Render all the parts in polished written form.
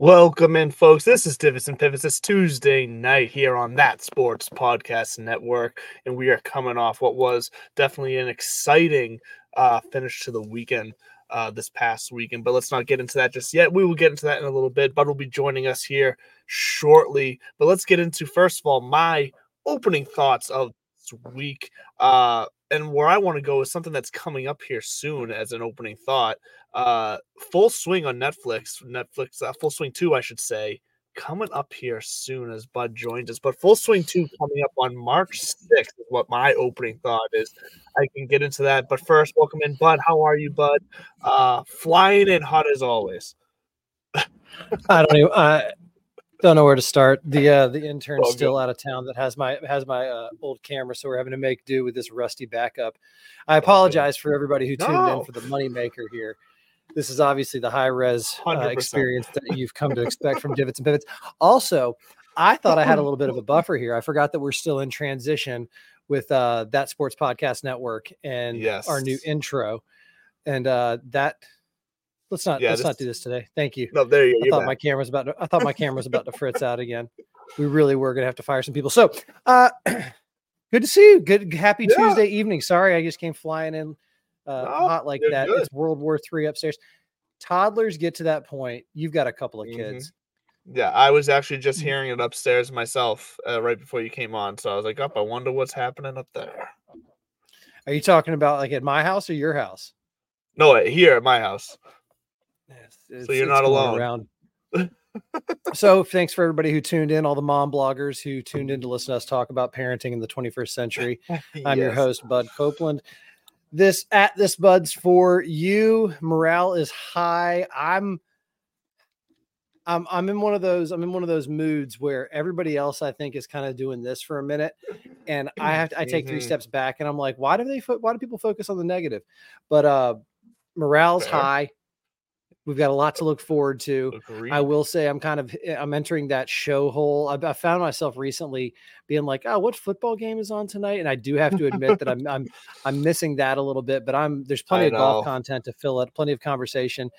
Welcome in, folks. This is Divots and Pivots. It's Tuesday night here on That Sports Podcast Network, and we are coming off what was definitely an exciting finish to the weekend this past weekend. But let's not get into that just yet. We will get into that in a little bit. Bud will be joining us here shortly. But let's get into, first of all, my opening thoughts of this week. And where I want to go is something that's coming up here soon as an opening thought. Full Swing on Netflix, Full Swing 2, I should say, coming up here soon as Bud joins us. But Full Swing 2 coming up on March 6th is what my opening thought is. I can get into that. But first, welcome in, Bud. How are you, Bud? Flying in hot as always. I don't know where to start. The intern's still out of town that has my old camera, so we're having to make do with this rusty backup. I apologize for everybody who tuned in for the moneymaker here. This is obviously the high-res experience that you've come to expect from Divots and Pivots. Also, I thought I had a little bit of a buffer here. I forgot that we're still in transition with That Sports Podcast Network and our new intro. And let's not do this today. Thank you. No, there you go. I thought my camera was about to fritz out again. We really were going to have to fire some people. So good to see you. Happy Tuesday evening. Sorry, I just came flying in. Hot like that. Good. It's World War III upstairs. Toddlers get to that point. You've got a couple of kids. Yeah, I was actually just hearing it upstairs myself right before you came on. So I was like, I wonder what's happening up there. Are you talking about like at my house or your house? No, here at my house. So you're not alone. So thanks for everybody who tuned in, all the mom bloggers who tuned in to listen to us talk about parenting in the 21st century. I'm your host, Bud Copeland. This Bud's for you. Morale is high. I'm in one of those moods where everybody else I think is kind of doing this for a minute, and I take 3 steps back, and I'm like, why do people focus on the negative? But morale's high. We've got a lot to look forward to. Agreed. I will say I'm entering that show hole. I found myself recently being like, oh, what football game is on tonight? And I do have to admit that I'm missing that a little bit, but there's plenty of golf content to fill it, plenty of conversation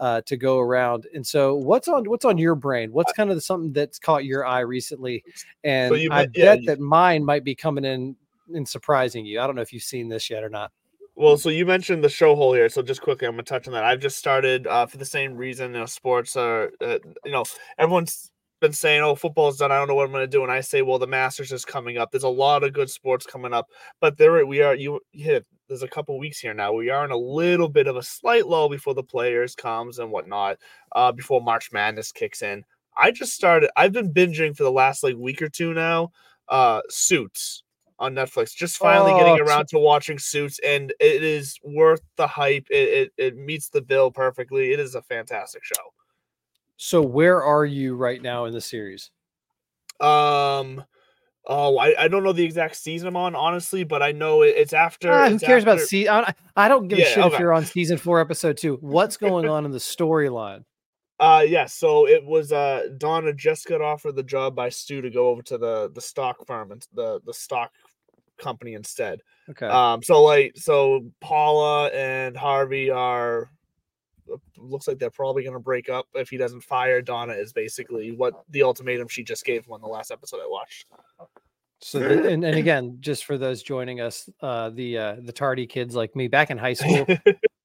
to go around. And so what's on your brain? What's kind of something that's caught your eye recently? And I bet that mine might be coming in and surprising you. I don't know if you've seen this yet or not. Well, so you mentioned the show hole here, so just quickly, I'm going to touch on that. I've just started for the same reason. Sports are, everyone's been saying, oh, football's done. I don't know what I'm going to do. And I say, well, the Masters is coming up. There's a lot of good sports coming up. But there's a couple weeks here now. We are in a little bit of a slight lull before the players comes and whatnot, before March Madness kicks in. I've been binging for the last like week or two now, Suits on Netflix, just finally getting around to watching Suits, and it is worth the hype. It meets the bill perfectly. It is a fantastic show. So where are you right now in the series? I don't know the exact season I'm on, honestly, but I know it's after. Who cares about season? I don't give a shit if you're on season 4, episode 2. What's going on in the storyline? So it was Donna just got offered the job by Stu to go over to the stock firm and the stock company instead. Okay. So Paula and Harvey looks like they're probably gonna break up if he doesn't fire Donna, is basically what the ultimatum she just gave him on the last episode I watched. So and again, just for those joining us, the tardy kids like me back in high school,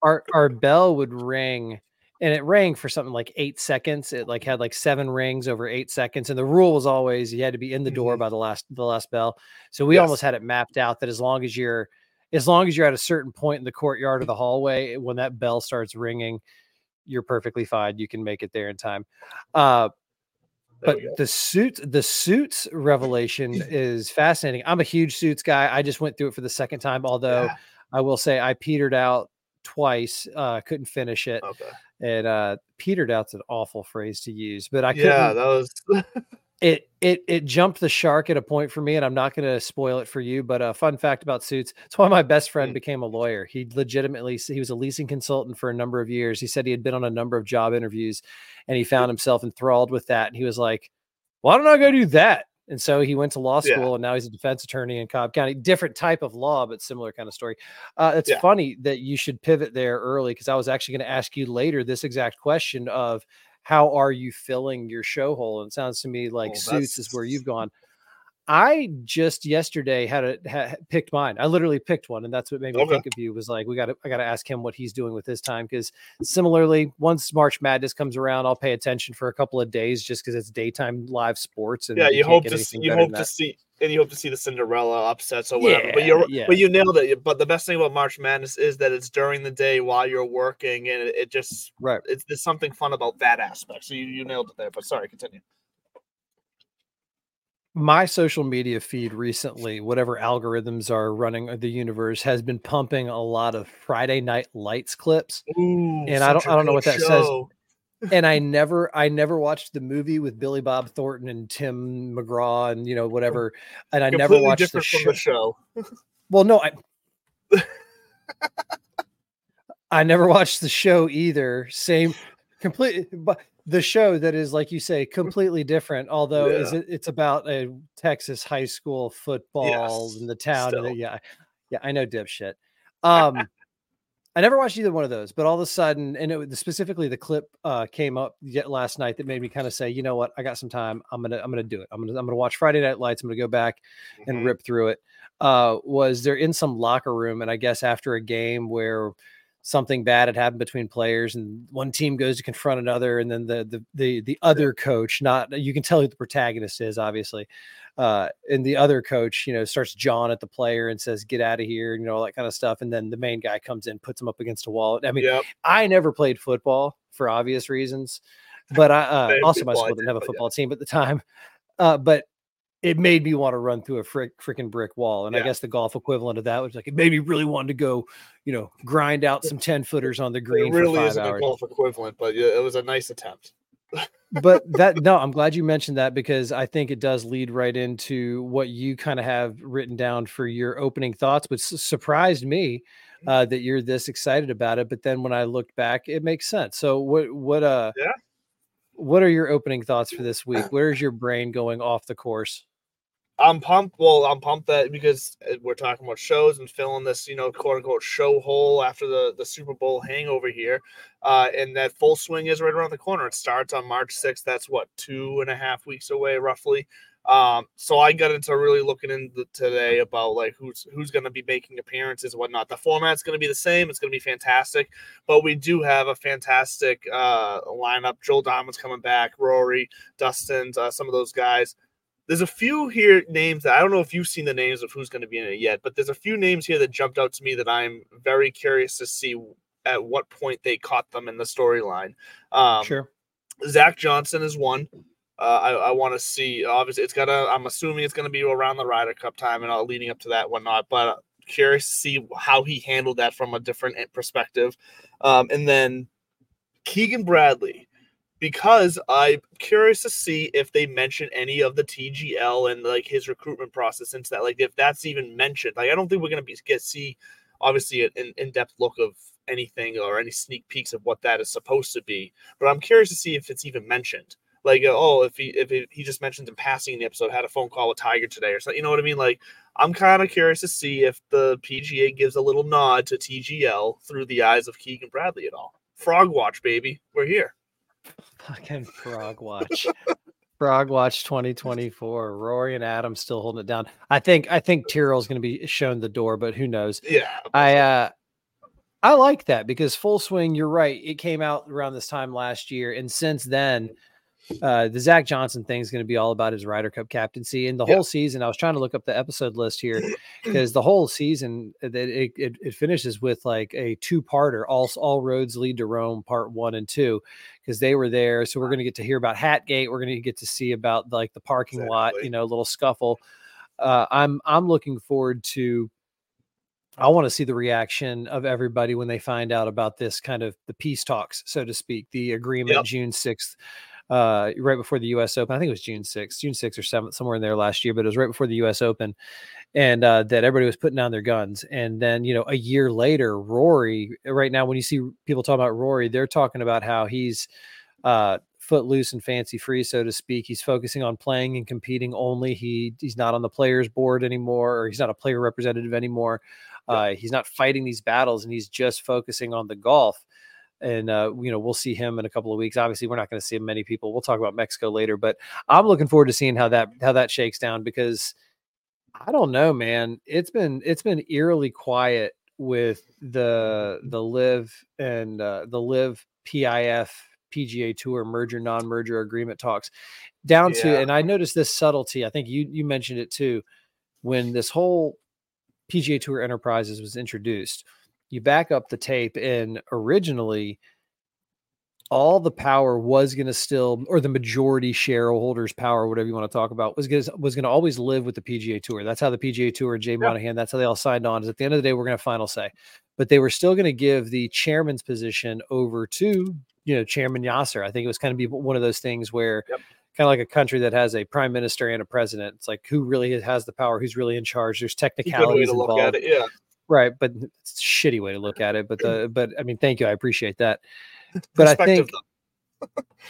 our bell would ring. And it rang for something like 8 seconds. It had 7 rings over 8 seconds. And the rule was always you had to be in the door by the last bell. So we almost had it mapped out that as long as you're at a certain point in the courtyard or the hallway, when that bell starts ringing, you're perfectly fine. You can make it there in time. But the Suits revelation is fascinating. I'm a huge Suits guy. I just went through it for the second time, although I will say I petered out twice. Couldn't finish it. Okay. And petered out's an awful phrase to use, but I couldn't. Yeah, that was it jumped the shark at a point for me, and I'm not going to spoil it for you, but a fun fact about Suits, it's why my best friend became a lawyer. He was a leasing consultant for a number of years. He said he had been on a number of job interviews, and he found himself enthralled with that, and he was like, why don't I go do that? And so he went to law school and now he's a defense attorney in Cobb County. Different type of law, but similar kind of story. It's funny that you should pivot there early, because I was actually going to ask you later this exact question of how are you filling your show hole? And it sounds to me like Suits is where you've gone. I just yesterday picked mine. I literally picked one, and that's what made me think of you. Was like, I got to ask him what he's doing with his time, because similarly, once March Madness comes around, I'll pay attention for a couple of days just because it's daytime live sports. And you hope to see the Cinderella upsets or whatever. Yeah, but you nailed it. But the best thing about March Madness is that it's during the day while you're working, and it just there's something fun about that aspect. So you nailed it there. But sorry, continue. My social media feed recently, whatever algorithms are running the universe, has been pumping a lot of Friday Night Lights clips. Ooh, and I don't know what that says. And I never watched the movie with Billy Bob Thornton and Tim McGraw and, you know, whatever. And I completely never watched the show. Well, no, I never watched the show either. Same completely, but the show that is, like you say, completely different, although it's about a Texas high school football in the town. And I know, dipshit. I never watched either one of those, but all of a sudden, and specifically the clip came up yet last night that made me kind of say, you know what, I got some time. I'm gonna do it. I'm gonna watch Friday Night Lights. I'm gonna go back and rip through it. Was they're in some locker room, and I guess after a game where something bad had happened between players, and one team goes to confront another. And then the other coach, not, you can tell who the protagonist is, obviously. And the other coach, you know, starts jawing at the player and says, get out of here, you know, all that kind of stuff. And then the main guy comes in, puts him up against a wall. I mean, I never played football for obvious reasons, but I also my school didn't have a football team at the time. But it made me want to run through a freaking brick wall. And I guess the golf equivalent of that was like, it made me really want to go, you know, grind out some 10 footers on the green. It really isn't a golf equivalent, but it was a nice attempt. But I'm glad you mentioned that, because I think it does lead right into what you kind of have written down for your opening thoughts, which surprised me that you're this excited about it. But then when I looked back, it makes sense. So what are your opening thoughts for this week? Where's your brain going off the course? I'm pumped. Well, I'm pumped that because we're talking about shows and filling this, you know, quote unquote show hole after the Super Bowl hangover here. And that Full Swing is right around the corner. It starts on March 6th. That's 2.5 weeks away, roughly. So I got into really looking into today about like who's going to be making appearances and whatnot. The format's going to be the same. It's going to be fantastic, but we do have a fantastic lineup. Joel Diamond's coming back, Rory, Dustin's, some of those guys. There's a few here names that I don't know if you've seen the names of who's going to be in it yet, but there's a few names here that jumped out to me that I'm very curious to see at what point they caught them in the storyline. Sure. Zach Johnson is one. I want to see, obviously I'm assuming it's going to be around the Ryder Cup time and all leading up to that whatnot, but curious to see how he handled that from a different perspective. And then Keegan Bradley, because I'm curious to see if they mention any of the TGL and like his recruitment process into that, like if that's even mentioned. Like I don't think we're going to see obviously an in-depth look of anything or any sneak peeks of what that is supposed to be, but I'm curious to see if it's even mentioned. Like, oh, if he just mentioned in passing in the episode, had a phone call with Tiger today or something, you know what I mean? Like, I'm kind of curious to see if the PGA gives a little nod to TGL through the eyes of Keegan Bradley at all. Frog Watch, baby, we're here. Fucking Frog Watch. Frog Watch 2024. Rory and Adam still holding it down. I think Tyrrell's going to be shown the door, but who knows? Yeah. I like that because Full Swing, you're right. It came out around this time last year. And since then, the Zach Johnson thing is going to be all about his Ryder Cup captaincy. And the whole season, I was trying to look up the episode list here because the whole season that it finishes with like a two-parter, all roads lead to Rome, part 1 and 2, because they were there. So we're going to get to hear about Hatgate. We're going to get to see about like the parking lot, you know, little scuffle. I'm looking forward to. I want to see the reaction of everybody when they find out about this kind of the peace talks, so to speak, the agreement June 6th. Right before the U.S. Open. I think it was June 6th or 7th, somewhere in there last year, but it was right before the U.S. Open, and that everybody was putting down their guns. And then, you know, a year later, Rory, right now, when you see people talking about Rory, they're talking about how he's footloose and fancy free, so to speak. He's focusing on playing and competing only. He's not on the players board anymore, or he's not a player representative anymore. He's not fighting these battles, and he's just focusing on the golf. And, you know, we'll see him in a couple of weeks. Obviously, we're not going to see many people. We'll talk about Mexico later, but I'm looking forward to seeing how that shakes down, because I don't know, man, it's been eerily quiet with the Live and the Live PIF PGA Tour merger, non-merger agreement talks down to, and I noticed this subtlety. I think you mentioned it too, when this whole PGA Tour Enterprises was introduced. You back up the tape, and originally all the power was going to still, or the majority shareholders' power, whatever you want to talk about, was going to always live with the PGA Tour. That's how the PGA Tour and Jay Monahan, that's how they all signed on, is at the end of the day, we're going to have final say. But they were still going to give the chairman's position over to, you know, Chairman Yasser. I think it was kind of be one of those things where kind of like a country that has a prime minister and a president. It's like, who really has the power? Who's really in charge? There's technicalities involved. Look at it, yeah. Right, but it's a shitty way to look at it. But I mean, thank you, I appreciate that. But I think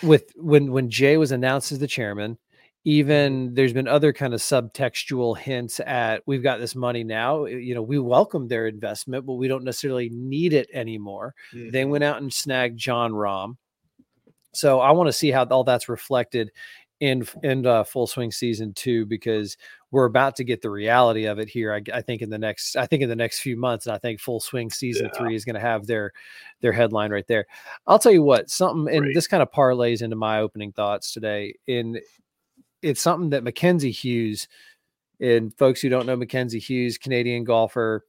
when Jay was announced as the chairman, even there's been other kind of subtextual hints at, we've got this money now. You know, we welcome their investment, but we don't necessarily need it anymore. Mm-hmm. They went out and snagged John Rahm. So I want to see how all that's reflected in Full Swing Season 2, because we're about to get the reality of it here. I think in the next few months, and I think Full Swing Season 3 is going to have their headline right there. I'll tell you what, something, and this kind of parlays into my opening thoughts today. And it's something that Mackenzie Hughes, and folks who don't know Mackenzie Hughes, Canadian golfer,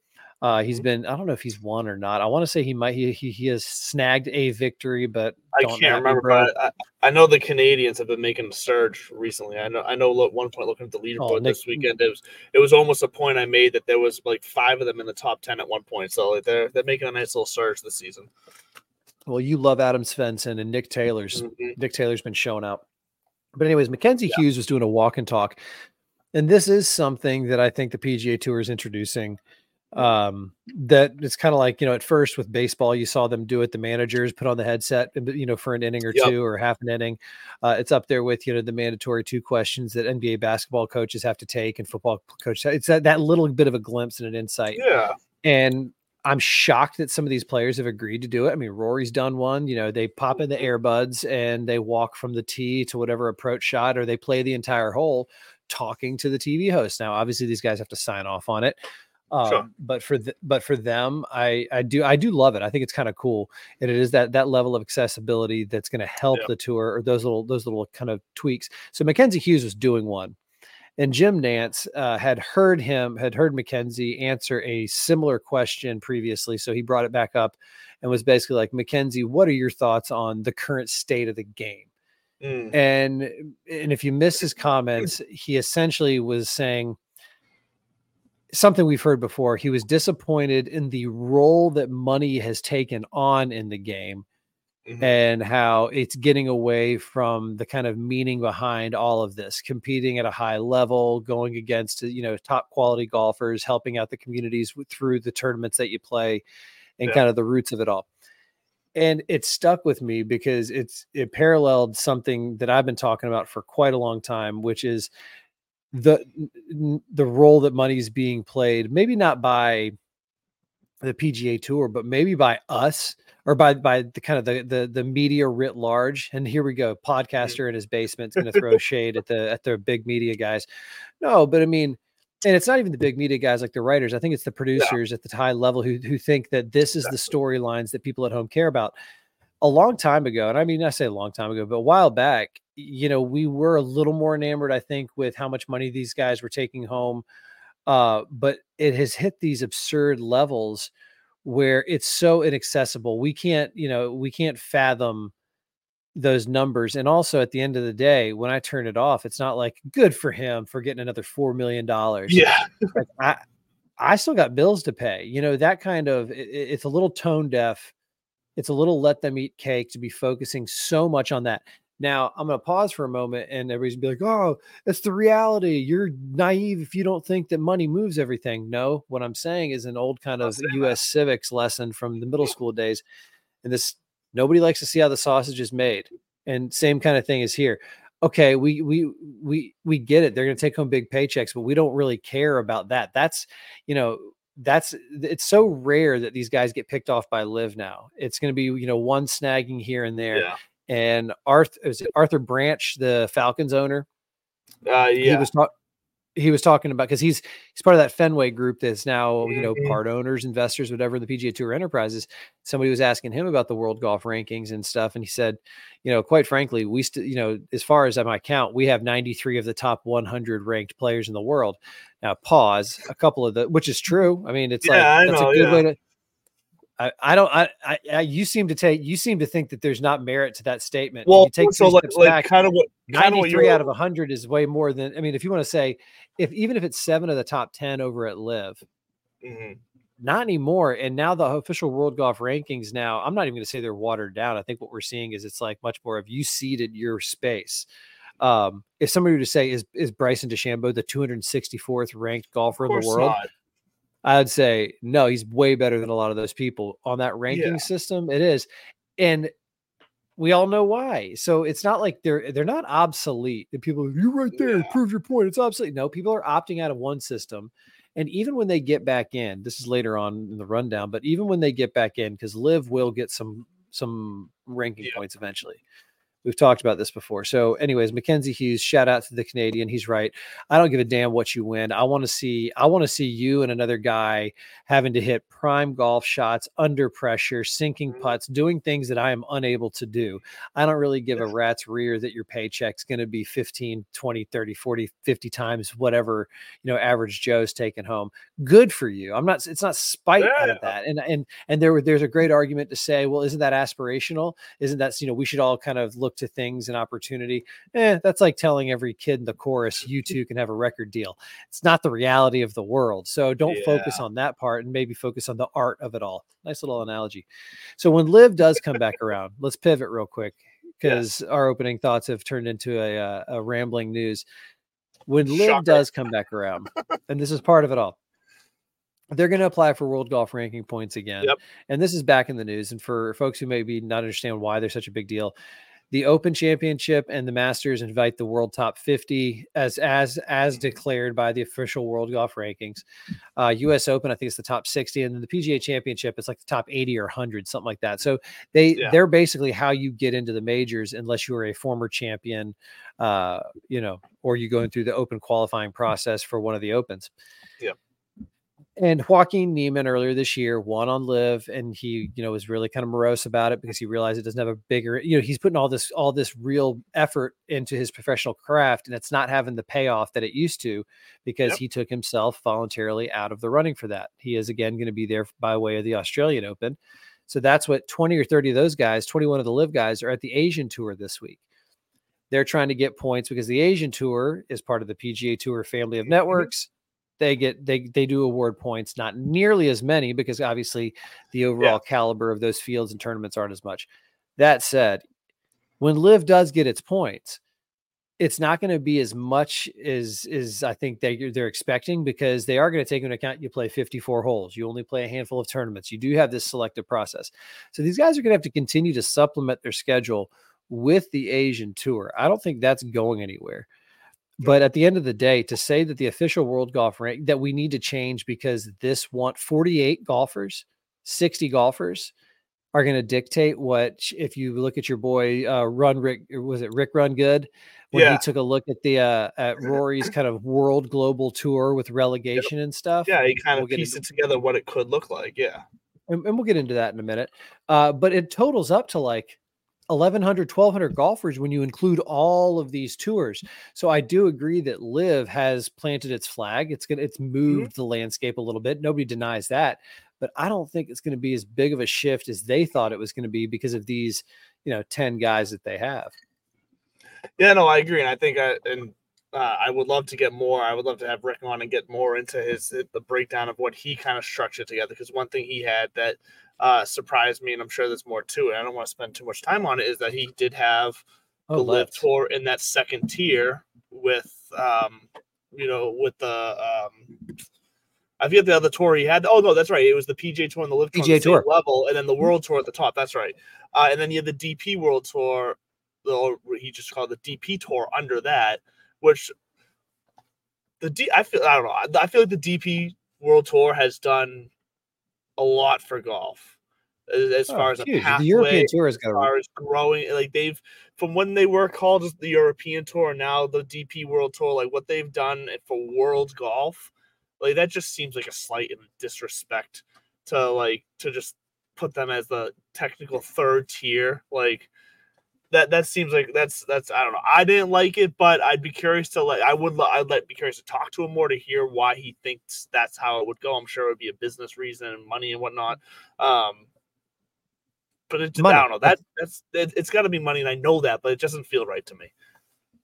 he's been, I don't know if he's won or not. I want to say he has snagged a victory, but I can't remember. But I know the Canadians have been making a surge recently. I know at one point, looking at the leaderboard this weekend, it was almost a point I made that there was like 5 of them in the top 10 at one point. So they're making a nice little surge this season. Well, you love Adam Svensson, and Nick Taylor's Nick Taylor's been showing up. But anyways, Mackenzie Hughes was doing a walk and talk. And this is something that I think the PGA Tour is introducing. That it's kind of like, you know, at first with baseball, you saw them do it. The managers put on the headset, you know, for an inning or two or half an inning. It's up there with, you know, the mandatory 2 questions that NBA basketball coaches have to take and football coaches. It's that little bit of a glimpse and an insight. Yeah. And I'm shocked that some of these players have agreed to do it. I mean, Rory's done one, you know, they pop in the earbuds and they walk from the tee to whatever approach shot, or they play the entire hole talking to the TV host. Now, obviously these guys have to sign off on it. Sure. But for them, I do love it. I think it's kind of cool, and it is that level of accessibility that's going to help the tour, or those little kind of tweaks. So Mackenzie Hughes was doing one, and Jim Nantz had heard Mackenzie answer a similar question previously, so he brought it back up and was basically like, Mackenzie, what are your thoughts on the current state of the game? Mm. And if you miss his comments, he essentially was saying something we've heard before. He was disappointed in the role that money has taken on in the game, and how it's getting away from the kind of meaning behind all of this, competing at a high level, going against, you know, top quality golfers, helping out the communities through the tournaments that you play, and kind of the roots of it all. And it stuck with me because it paralleled something that I've been talking about for quite a long time, which is the role that money is being played, maybe not by the PGA Tour, but maybe by us, or by the kind of the media writ large. And here we go, podcaster in his basement's going to throw shade at the big media guys. No, but I mean, and it's not even the big media guys like the writers. I think it's the producers at the high level who think that this is the storylines that people at home care about. A long time ago, and I mean, I say a long time ago, but a while back, you know, we were a little more enamored, I think, with how much money these guys were taking home. But it has hit these absurd levels where it's so inaccessible. We can't fathom those numbers. And also, at the end of the day, when I turn it off, it's not like, good for him for getting another $4 million. Yeah. Like, I still got bills to pay, you know, that kind of, it's a little tone deaf. It's a little let them eat cake to be focusing so much on that. Now, I'm going to pause for a moment, and everybody's going to be like, oh, that's the reality. You're naive if you don't think that money moves everything. No, what I'm saying is an old kind of U.S. civics lesson from the middle school days. And this, nobody likes to see how the sausage is made. And same kind of thing is here. Okay, we get it. They're going to take home big paychecks, but we don't really care about that. That's, you know, that's, it's so rare that these guys get picked off by Live now. It's going to be, you know, one snagging here and there. Yeah. And Arthur Branch, the Falcons owner, he was talking about, because he's part of that Fenway group that's now, you know, part owners, investors, whatever, the PGA Tour enterprises. Somebody was asking him about the world golf rankings and stuff, and he said, you know, quite frankly, we still, you know, as far as I might count, we have 93 of the top 100 ranked players in the world. Now, pause. A couple of the, which is true. I mean, it's way to. You seem to think that there's not merit to that statement. Well, you take kind of what 93 out of 100 is way more than, I mean, if you want to say, even if it's 7 of the top 10 over at Live, not anymore. And now the official world golf rankings now, I'm not even going to say they're watered down. I think what we're seeing is it's like much more of you seeded your space. If somebody were to say, is Bryson DeChambeau the 264th ranked golfer in the world? Not. I'd say, no, he's way better than a lot of those people on that ranking system. It is. And we all know why. So it's not like they're not obsolete. And people, you're right there, prove your point. It's obsolete. No, people are opting out of one system. And even when they get back in, this is later on in the rundown, but even when they get back in, because Liv will get some ranking points eventually. We've talked about this before. So anyways, Mackenzie Hughes, shout out to the Canadian. He's right. I don't give a damn what you win. I want to see you and another guy having to hit prime golf shots under pressure, sinking putts, doing things that I am unable to do. I don't really give a rat's rear that your paycheck's going to be 15, 20, 30, 40, 50 times whatever, you know, average Joe's taking home. Good for you. It's not spite out of that. And there's a great argument to say, well, isn't that aspirational? Isn't that, you know, we should all kind of look to things and opportunity. That's like telling every kid in the chorus, you two can have a record deal. It's not the reality of the world. So don't focus on that part and maybe focus on the art of it all. Nice little analogy. So when Liv does come back around, let's pivot real quick because our opening thoughts have turned into a rambling news. When Liv does come back around, and this is part of it all, they're going to apply for world golf ranking points again. Yep. And this is back in the news. And for folks who maybe not understand why they're such a big deal, the Open Championship and the Masters invite the world top 50 as declared by the official world golf rankings. U.S. Open, I think it's the top 60, and then the PGA Championship, it's like the top 80 or 100, something like that. So they're basically how you get into the majors unless you are a former champion, you know, or you're going through the Open qualifying process for one of the Opens. Yeah. And Joaquin Niemann earlier this year won on Live, and he, you know, was really kind of morose about it because he realized it doesn't have a bigger, you know, he's putting all this real effort into his professional craft, and it's not having the payoff that it used to because he took himself voluntarily out of the running for that. He is again going to be there by way of the Australian Open. So that's what 20 or 30 of those guys, 21 of the Live guys are at the Asian Tour this week. They're trying to get points because the Asian Tour is part of the PGA Tour family of networks. They do award points, not nearly as many because obviously the overall caliber of those fields and tournaments aren't as much. That said, when Liv does get its points, it's not going to be as much as I think they're expecting because they are going to take into account you play 54 holes. You only play a handful of tournaments. You do have this selective process. So these guys are going to have to continue to supplement their schedule with the Asian Tour. I don't think that's going anywhere. But at the end of the day, to say that the official world golf rank that we need to change because this 48 golfers, 60 golfers are going to dictate what, if you look at your boy, Rick Run Good, when he took a look at the, at Rory's kind of world global tour with relegation and stuff. Yeah. He kind of pieced it together what it could look like. Yeah. And we'll get into that in a minute. But it totals up to like 1,100, 1,200 golfers when you include all of these tours. So I do agree that Liv has planted its flag. It's moved the landscape a little bit. Nobody denies that, but I don't think it's going to be as big of a shift as they thought it was going to be because of these, you know, 10 guys that they have. Yeah, no, I agree. And I think I would love to get more. I would love to have Rick on and get more into the breakdown of what he kind of structured together. Cause one thing he had that, surprised me, and I'm sure there's more to it, I don't want to spend too much time on it, is that he did have the Live Tour in that second tier with I forget the other tour he had. Oh no, that's right, it was the PGA Tour and the Live Tour, PGA Tour level, and then the World Tour at the top. That's right. And then you had the DP World Tour he just called the DP Tour under that, which I feel like the DP World Tour has done a lot for golf as far as a pathway. The European Tour has got as far as growing, like they've from when they were called the European Tour, now the DP World Tour, like what they've done for world golf, like that just seems like a slight and disrespect to just put them as the technical third tier. Like that seems like that's I don't know. I didn't like it, but I'd be curious to I'd be curious to talk to him more to hear why he thinks that's how it would go. I'm sure it would be a business reason and money and whatnot. But I don't know. It's got to be money, and I know that, but it doesn't feel right to me.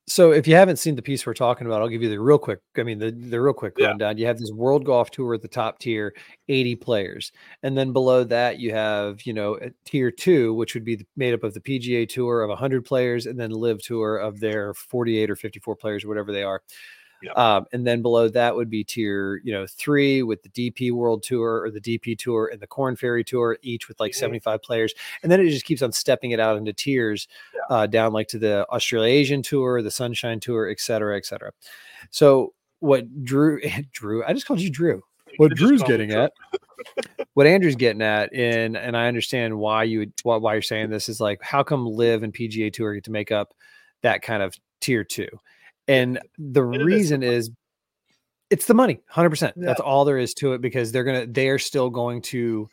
So if you haven't seen the piece we're talking about, I'll give you the real quick. I mean, the real quick rundown. You have this World Golf Tour at the top tier, 80 players. And then below that, you have, tier 2, which would be made up of the PGA Tour of 100 players and then Live Tour of their 48 or 54 players or whatever they are. Yeah. And then below that would be tier, 3 with the DP World Tour or the DP Tour and the Korn Ferry Tour, each with 75 players. And then it just keeps on stepping it out into tiers down to the Australasian Tour, the Sunshine Tour, et cetera, et cetera. So what Drew, I just called you Drew. What Drew's getting at, what Andrew's getting at, and I understand why why you're saying this is how come Live and PGA Tour get to make up that kind of tier 2? And the reason is it's the money, 100%. Yeah. That's all there is to it, because they're still going to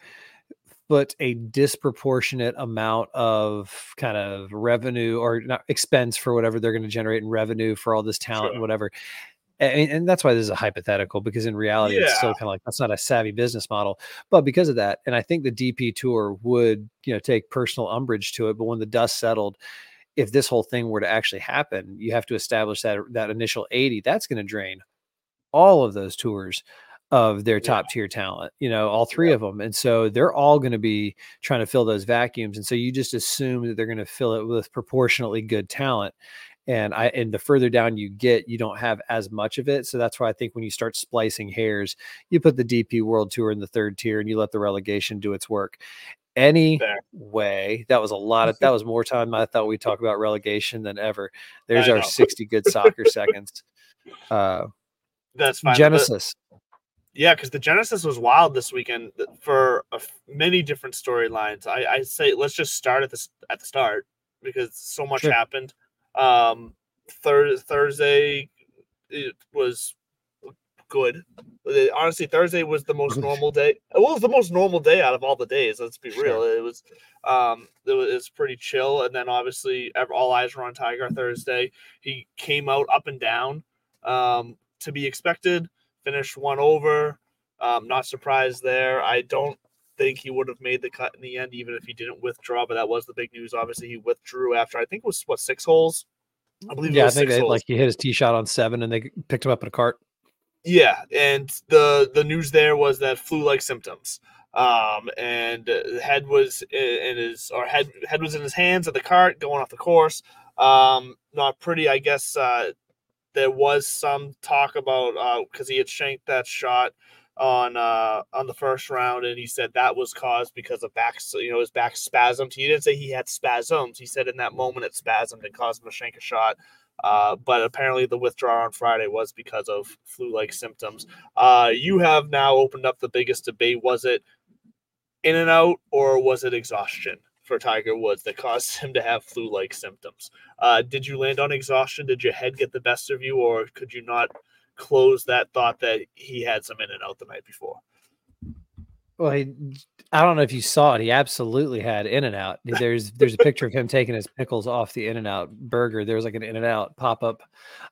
put a disproportionate amount of kind of revenue or not expense for whatever they're going to generate in revenue for all this talent and whatever. And that's why this is a hypothetical, because in reality, it's still kind of that's not a savvy business model. But because of that, and I think the DP Tour would, take personal umbrage to it. But when the dust settled, if this whole thing were to actually happen, you have to establish that initial 80. That's going to drain all of those tours of their top tier talent, all three of them. And so they're all going to be trying to fill those vacuums. And so you just assume that they're going to fill it with proportionately good talent. And the further down you get, you don't have as much of it. So that's why I think when you start splicing hairs, you put the DP World Tour in the third tier and you let the relegation do its work. Anyway, that was more time I thought we'd talk about relegation than ever. There's our 60 good soccer seconds. That's fine. Genesis. Because the Genesis was wild this weekend for many different storylines. I say let's just start at the start, because so much happened. Thursday it was good. Honestly, Thursday was the most normal day. It was the most normal day out of all the days. Let's be real. It was pretty chill. And then obviously all eyes were on Tiger Thursday. He came out up and down, to be expected, finished one over. Not surprised there. I don't think he would have made the cut in the end, even if he didn't withdraw, but that was the big news. Obviously he withdrew after, I think it was 6 holes. I believe it was I think 6 holes. He hit his tee shot on 7 and they picked him up in a cart. Yeah, and the news there was that flu-like symptoms, and head was in his hands at the cart going off the course. Not pretty, I guess. There was some talk about because he had shanked that shot on the first round, and he said that was caused because of his back spasmed. He didn't say he had spasms. He said in that moment it spasmed and caused him to shank a shot. But apparently the withdrawal on Friday was because of flu-like symptoms. You have now opened up the biggest debate. Was it in and out, or was it exhaustion for Tiger Woods that caused him to have flu-like symptoms? Did you land on exhaustion? Did your head get the best of you, or could you not close that thought that he had some in and out the night before? Well, I don't know if you saw it. He absolutely had In-N-Out. There's a picture of him taking his pickles off the In-N-Out burger. There was an In-N-Out pop-up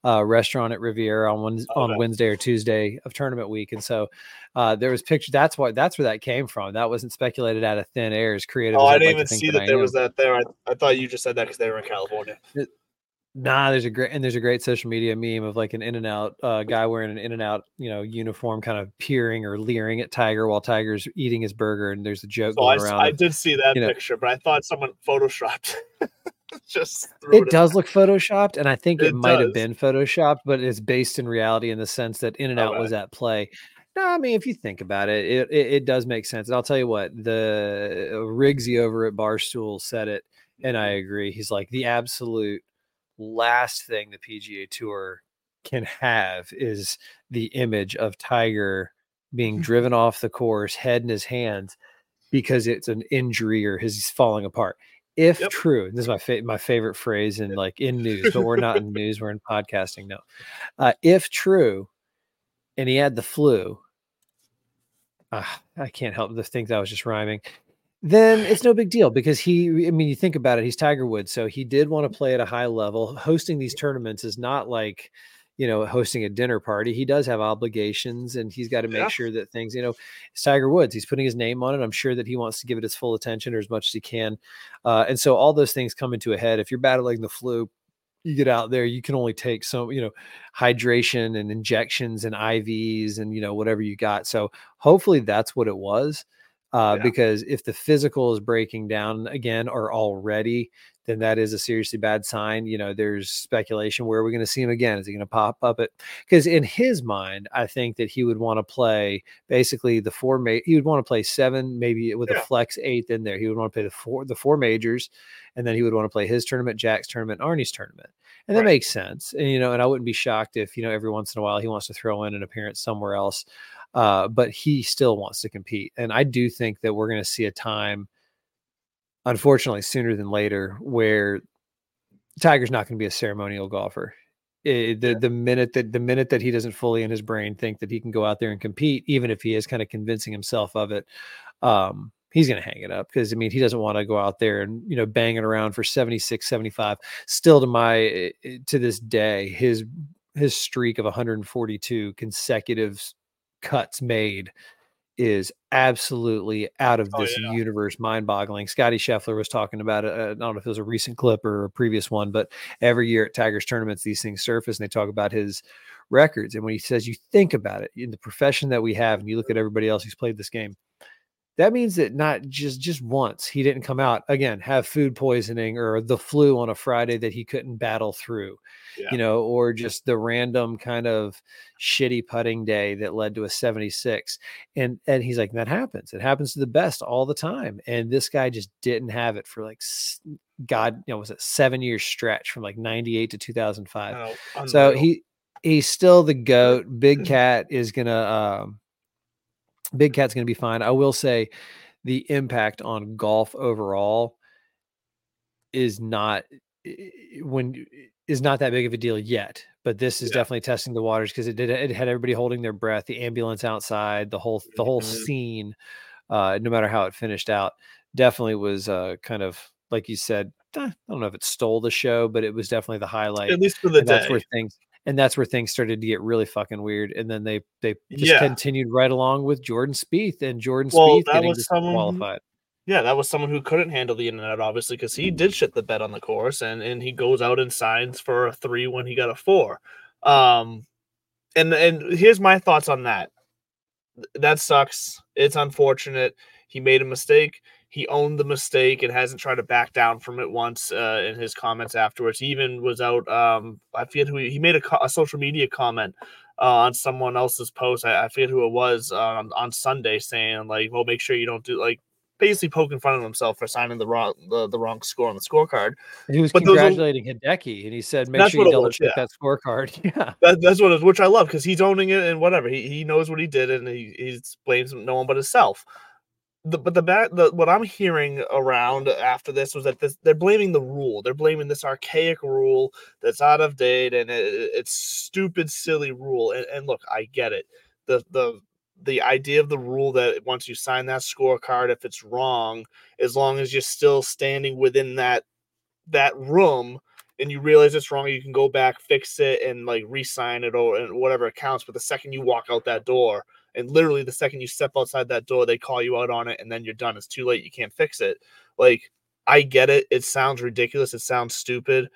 restaurant at Riviera on Wednesday or Tuesday of tournament week. And so there was pictures. That's where that came from. That wasn't speculated out of thin air. It's creative. Oh, I didn't even see that there was that there. I thought you just said that because they were in California. There's a great social media meme of an In-N-Out guy wearing an In-N-Out uniform, kind of peering or leering at Tiger while Tiger's eating his burger, and there's a joke going around. I did see that picture, but I thought someone photoshopped. Just it does look photoshopped, and I think it might have been photoshopped, but it's based in reality in the sense that In-N-Out was at play. No, I mean, if you think about it, it does make sense. And I'll tell you what, the Riggsy over at Barstool said it And I agree. He's like, the absolute last thing the PGA Tour can have is the image of Tiger being driven off the course, head in his hands, because it's an injury or he's falling apart. If true, and this is my favorite phrase in like in news, but we're not in news, we're in podcasting now. If true, and he had the flu, I can't help but think that was just rhyming. Then it's no big deal, because he, I mean, you think about it, he's Tiger Woods. So he did want to play at a high level. Hosting these tournaments is not like, you know, hosting a dinner party. He does have obligations, and he's got to make sure that things, you know, it's Tiger Woods. He's putting his name on it. I'm sure that he wants to give it his full attention or as much as he can. And so all those things come into a head. If you're battling the flu, you get out there, you can only take some, you know, hydration and injections and IVs and, you know, whatever you got. So hopefully that's what it was. Because if the physical is breaking down again or already, then that is a seriously bad sign. You know, there's speculation. Where are we going to see him again? Is he going to pop up it? Because in his mind, I think that he would want to play basically the four. He would want to play seven, maybe with a flex eighth in there. He would want to play the four majors, and then he would want to play his tournament, Jack's tournament, Arnie's tournament, and that makes sense. And you know, and I wouldn't be shocked if, you know, every once in a while he wants to throw in an appearance somewhere else. But he still wants to compete. And I do think that we're going to see a time, unfortunately, sooner than later, where Tiger's not going to be a ceremonial golfer. The minute that he doesn't fully in his brain think that he can go out there and compete, even if he is kind of convincing himself of it, he's going to hang it up. Because, I mean, he doesn't want to go out there and, you know, bang it around for 76, 75. Still to this day, his streak of 142 consecutive cuts made is absolutely out of this universe, mind-boggling. Scotty Scheffler was talking about it. I don't know if it was a recent clip or a previous one, but every year at Tiger's tournaments, these things surface, and they talk about his records. And when he says, you think about it, in the profession that we have, and you look at everybody else who's played this game, that means that not just once he didn't come out again, have food poisoning or the flu on a Friday that he couldn't battle through, you know, or just the random kind of shitty putting day that led to a 76. And he's like, that happens. It happens to the best all the time. And this guy just didn't have it for like, God, you know, was it 7 year stretch from like 98 to 2005. Oh, so he's still the GOAT. Big Cat is going to, Big Cat's going to be fine. I will say the impact on golf overall is not that big of a deal yet, but this is definitely testing the waters, because it had everybody holding their breath, the ambulance outside, the whole scene, no matter how it finished out, definitely was kind of, like you said, I don't know if it stole the show, but it was definitely the highlight, at least for the day. And that's where things started to get really fucking weird. And then they just continued right along with Jordan Spieth, and Jordan Spieth getting disqualified. Yeah, that was someone who couldn't handle the internet, obviously, because he did shit the bed on the course, and he goes out and signs for a 3 when he got a 4. And here's my thoughts on that. That sucks. It's unfortunate. He made a mistake. He owned the mistake and hasn't tried to back down from it once in his comments afterwards. He even was out. I forget who he made a social media comment on someone else's post. I forget who it was on Sunday, saying like, well, make sure you don't do, like, basically poking fun of himself for signing the wrong score on the scorecard. He was congratulating Hideki, and he said, make sure you double check that scorecard. Yeah, that's what it is, which I love, because he's owning it and whatever. He knows what he did, and he blames no one but himself. What I'm hearing around after this was that they're blaming the rule. They're blaming this archaic rule that's out of date, and it's stupid, silly rule. And look, I get it. The idea of the rule that once you sign that scorecard, if it's wrong, as long as you're still standing within that room and you realize it's wrong, you can go back, fix it, and like re-sign it or and whatever it counts. But the second you walk out that door, and literally the second you step outside that door, they call you out on it, and then you're done. It's too late. You can't fix it. Like, I get it. It sounds ridiculous. It sounds stupid.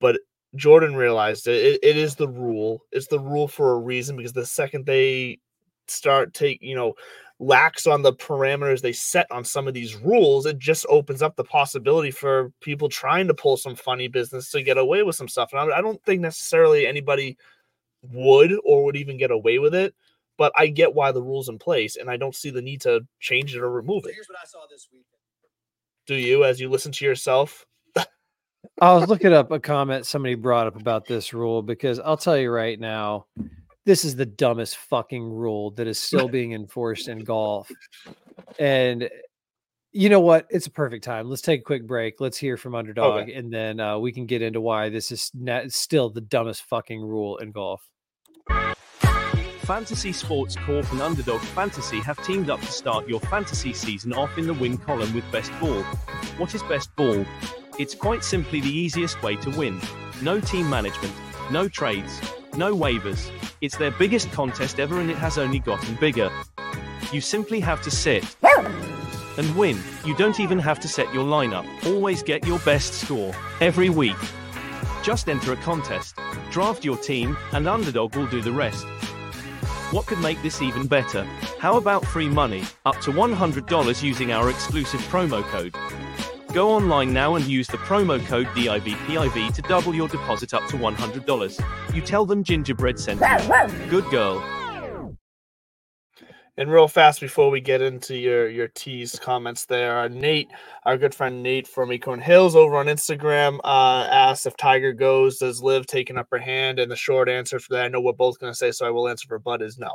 But Jordan realized it is the rule. It's the rule for a reason, because the second they start lax on the parameters they set on some of these rules, it just opens up the possibility for people trying to pull some funny business to get away with some stuff. And I don't think necessarily anybody would even get away with it. But I get why the rule's in place, and I don't see the need to change it or remove it. Here's what I saw this weekend. do you as you listen to yourself? I was looking up a comment somebody brought up about this rule, because I'll tell you right now, this is the dumbest fucking rule that is still being enforced in golf. And you know what? It's a perfect time. Let's take a quick break. Let's hear from Underdog, okay, and then we can get into why this is still the dumbest fucking rule in golf. Fantasy Sports Corp and Underdog Fantasy have teamed up to start your fantasy season off in the win column with Best Ball. What is Best Ball? It's quite simply the easiest way to win. No team management, no trades, no waivers. It's their biggest contest ever, and it has only gotten bigger. You simply have to sit and win. You don't even have to set your lineup. Always get your best score every week. Just enter a contest, draft your team, and Underdog will do the rest. What could make this even better? How about free money, up to $100 using our exclusive promo code? Go online now and use the promo code DIVPIV to double your deposit up to $100. You tell them Gingerbread sent you. Good girl. And real fast before we get into your teased comments there, Nate, our good friend Nate from Acorn Hills over on Instagram, asked if Tiger goes, does Liv take an upper hand? And the short answer for that, I know we're both going to say, so I will answer for Bud, is no.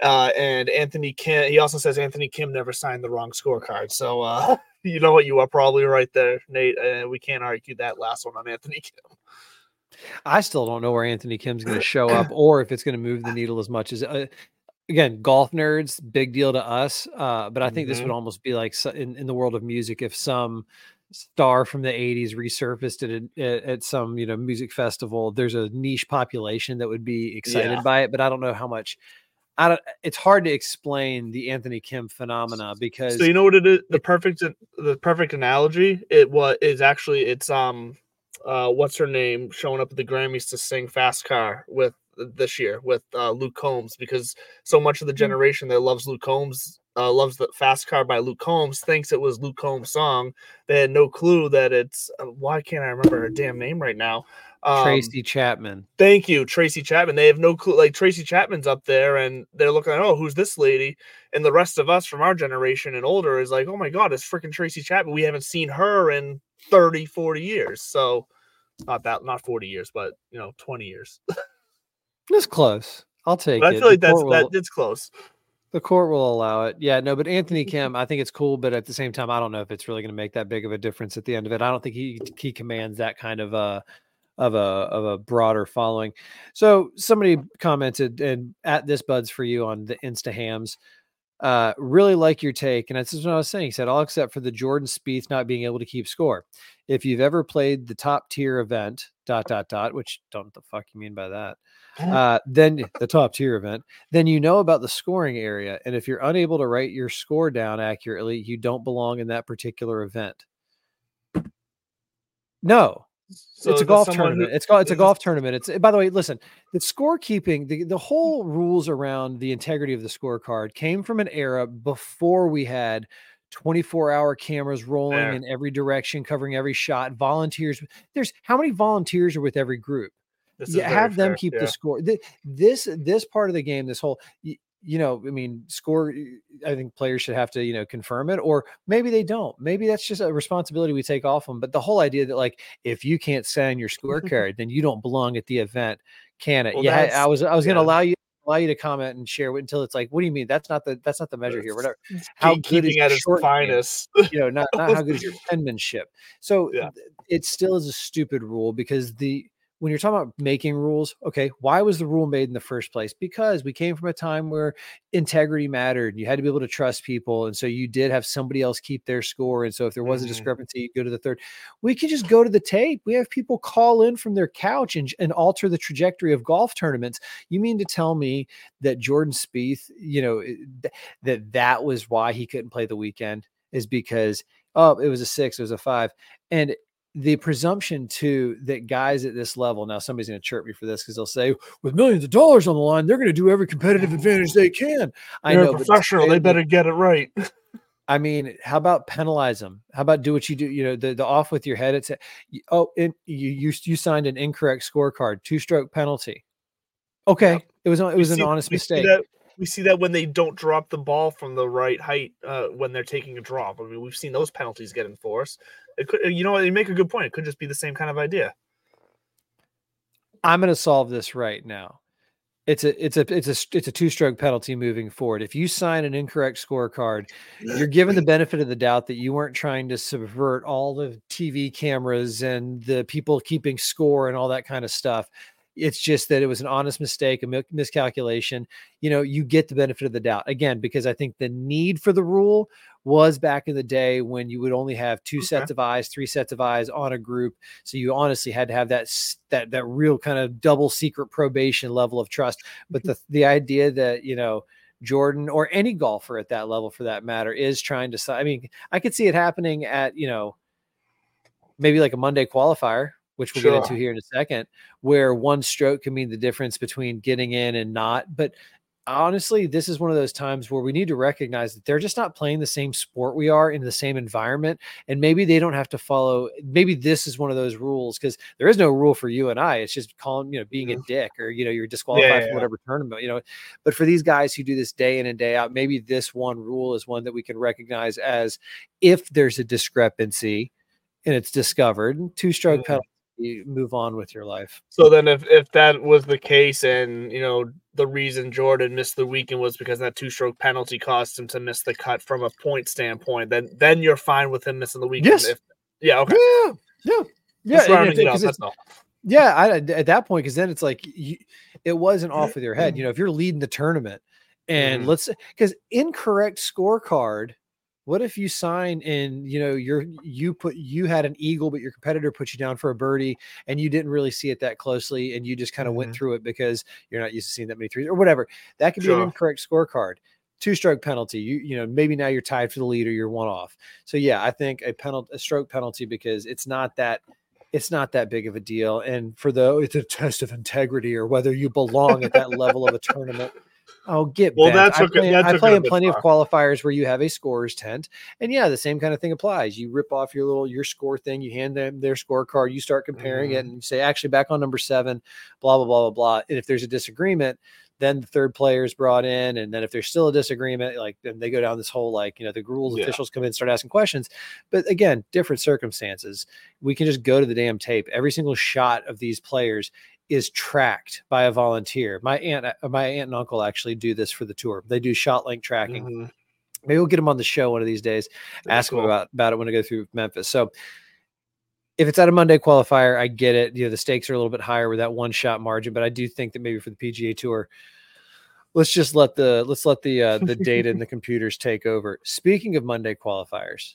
And Anthony Kim, he also says Anthony Kim never signed the wrong scorecard. So, you know what? You are probably right there, Nate. We can't argue that last one on Anthony Kim. I still don't know where Anthony Kim's going to show up or if it's going to move the needle as much as again, golf nerds, big deal to us. But I think this would almost be like in the world of music. If some star from the 80s resurfaced at some, you know, music festival, there's a niche population that would be excited by it. But I don't know how much. It's hard to explain the Anthony Kim phenomena because. So you know what it is? The perfect analogy. It's what's her name showing up at the Grammys to sing Fast Car with this year with Luke Combs, because so much of the generation that loves Luke Combs loves the Fast Car by Luke Combs, thinks it was Luke Combs' song. They had no clue that it's why can't I remember her damn name right now? Tracy Chapman. Thank you, Tracy Chapman. They have no clue. Like Tracy Chapman's up there, and they're looking at, oh, who's this lady? And the rest of us from our generation and older is like, oh my God, it's freaking Tracy Chapman. We haven't seen her in 30, 40 years. So not 40 years, but 20 years. That's close. I'll take it. I feel like it's close. The court will allow it. Yeah, no, but Anthony Kim, I think it's cool, but at the same time, I don't know if it's really going to make that big of a difference at the end of it. I don't think he commands that kind of a broader following. So somebody commented, and at this Buds for you on the Instahams, really like your take. And that's what I was saying. He said, all except for the Jordan Spieth not being able to keep score. If you've ever played the top tier event, ... which don't the fuck you mean by that? Then the top tier event, then you know about the scoring area. And if you're unable to write your score down accurately, you don't belong in that particular event. No. So it's a golf tournament. It's a golf tournament. It's, by the way, listen, the scorekeeping, the whole rules around the integrity of the scorecard came from an era before we had 24-hour cameras rolling in every direction, covering every shot. Volunteers. There's how many volunteers are with every group? Have them keep the score. This part of the game, this whole. Score, I think players should have to, confirm it, or maybe they don't. Maybe that's just a responsibility we take off them. But the whole idea that, like, if you can't sign your scorecard, then you don't belong at the event, can it? Well, yeah, I was going to allow you to comment and share until it's like, what do you mean? That's not the measure here. Whatever. How good is at its finest? Not how good is your penmanship. So it still is a stupid rule, because when you're talking about making rules, okay, why was the rule made in the first place? Because we came from a time where integrity mattered. You had to be able to trust people. And so you did have somebody else keep their score. And so if there was a discrepancy, you go to the third. We could just go to the tape. We have people call in from their couch and alter the trajectory of golf tournaments. You mean to tell me that Jordan Spieth, that was why he couldn't play the weekend, is because, oh, it was a 6, it was a 5. And the presumption too that guys at this level, now somebody's going to chirp me for this because they'll say, with millions of dollars on the line, they're going to do every competitive advantage they can. They're professional; they better get it right. I mean, how about penalize them? How about do what you do? The off with your head. It's you signed an incorrect scorecard, 2-stroke penalty. Okay, it was an honest mistake. We see that when they don't drop the ball from the right height when they're taking a drop. I mean, we've seen those penalties get enforced. It could, you know, you make a good point. It could just be the same kind of idea. I'm going to solve this right now. It's a two-stroke penalty moving forward. If you sign an incorrect scorecard, you're given the benefit of the doubt that you weren't trying to subvert all the TV cameras and the people keeping score and all that kind of stuff. It's just that it was an honest mistake, a miscalculation. You know, you get the benefit of the doubt again, because I think the need for the rule was back in the day when you would only have two sets of eyes, three sets of eyes on a group. So you honestly had to have that real kind of double secret probation level of trust. But the idea that, you know, Jordan or any golfer at that level for that matter is trying to, I mean, I could see it happening at, you know, maybe like a Monday qualifier, which we'll get into here in a second, where one stroke can mean the difference between getting in and not. But honestly, this is one of those times where we need to recognize that they're just not playing the same sport we are in the same environment. And maybe they don't have to follow. Maybe this is one of those rules, because there is no rule for you and I. It's just calling, you know, being a dick, or, you know, you're disqualified from whatever tournament, you know. But for these guys who do this day in and day out, maybe this one rule is one that we can recognize as, if there's a discrepancy and it's discovered, two-stroke penalty. You move on with your life. So then if that was the case, and, you know, the reason Jordan missed the weekend was because that two-stroke penalty caused him to miss the cut from a point standpoint, then you're fine with him missing the weekend. Yes. At that point, because then it's like it wasn't off with your head. You know, if you're leading the tournament and because incorrect scorecard, what if you sign and, you know, you had an eagle, but your competitor put you down for a birdie and you didn't really see it that closely, and you just kind of went through it because you're not used to seeing that many threes or whatever. That could be an incorrect scorecard. Two-stroke penalty. You know, maybe now you're tied for the lead or you're one off. So yeah, I think a stroke penalty, because it's not that big of a deal. And it's a test of integrity, or whether you belong at that level of a tournament. Oh, get well. Bent. I play in plenty of qualifiers where you have a scorer's tent, and yeah, the same kind of thing applies. You rip off your score thing, you hand them their scorecard, you start comparing it, and you say, actually, back on number 7, blah blah blah blah blah. And if there's a disagreement, then the third player is brought in, and then if there's still a disagreement, like, then they go down this whole, like, you know, the rules officials come in and start asking questions. But again, different circumstances. We can just go to the damn tape. Every single shot of these players is tracked by a volunteer. My aunt and uncle actually do this for the tour. They do shot link tracking. Maybe we'll get them on the show one of these days. Ask them about it when I go through Memphis. So if it's at a Monday qualifier, I get it. You know, the stakes are a little bit higher with that one shot margin, but I do think that maybe for the PGA Tour, let's just let the data and the computers take over. Speaking of Monday qualifiers.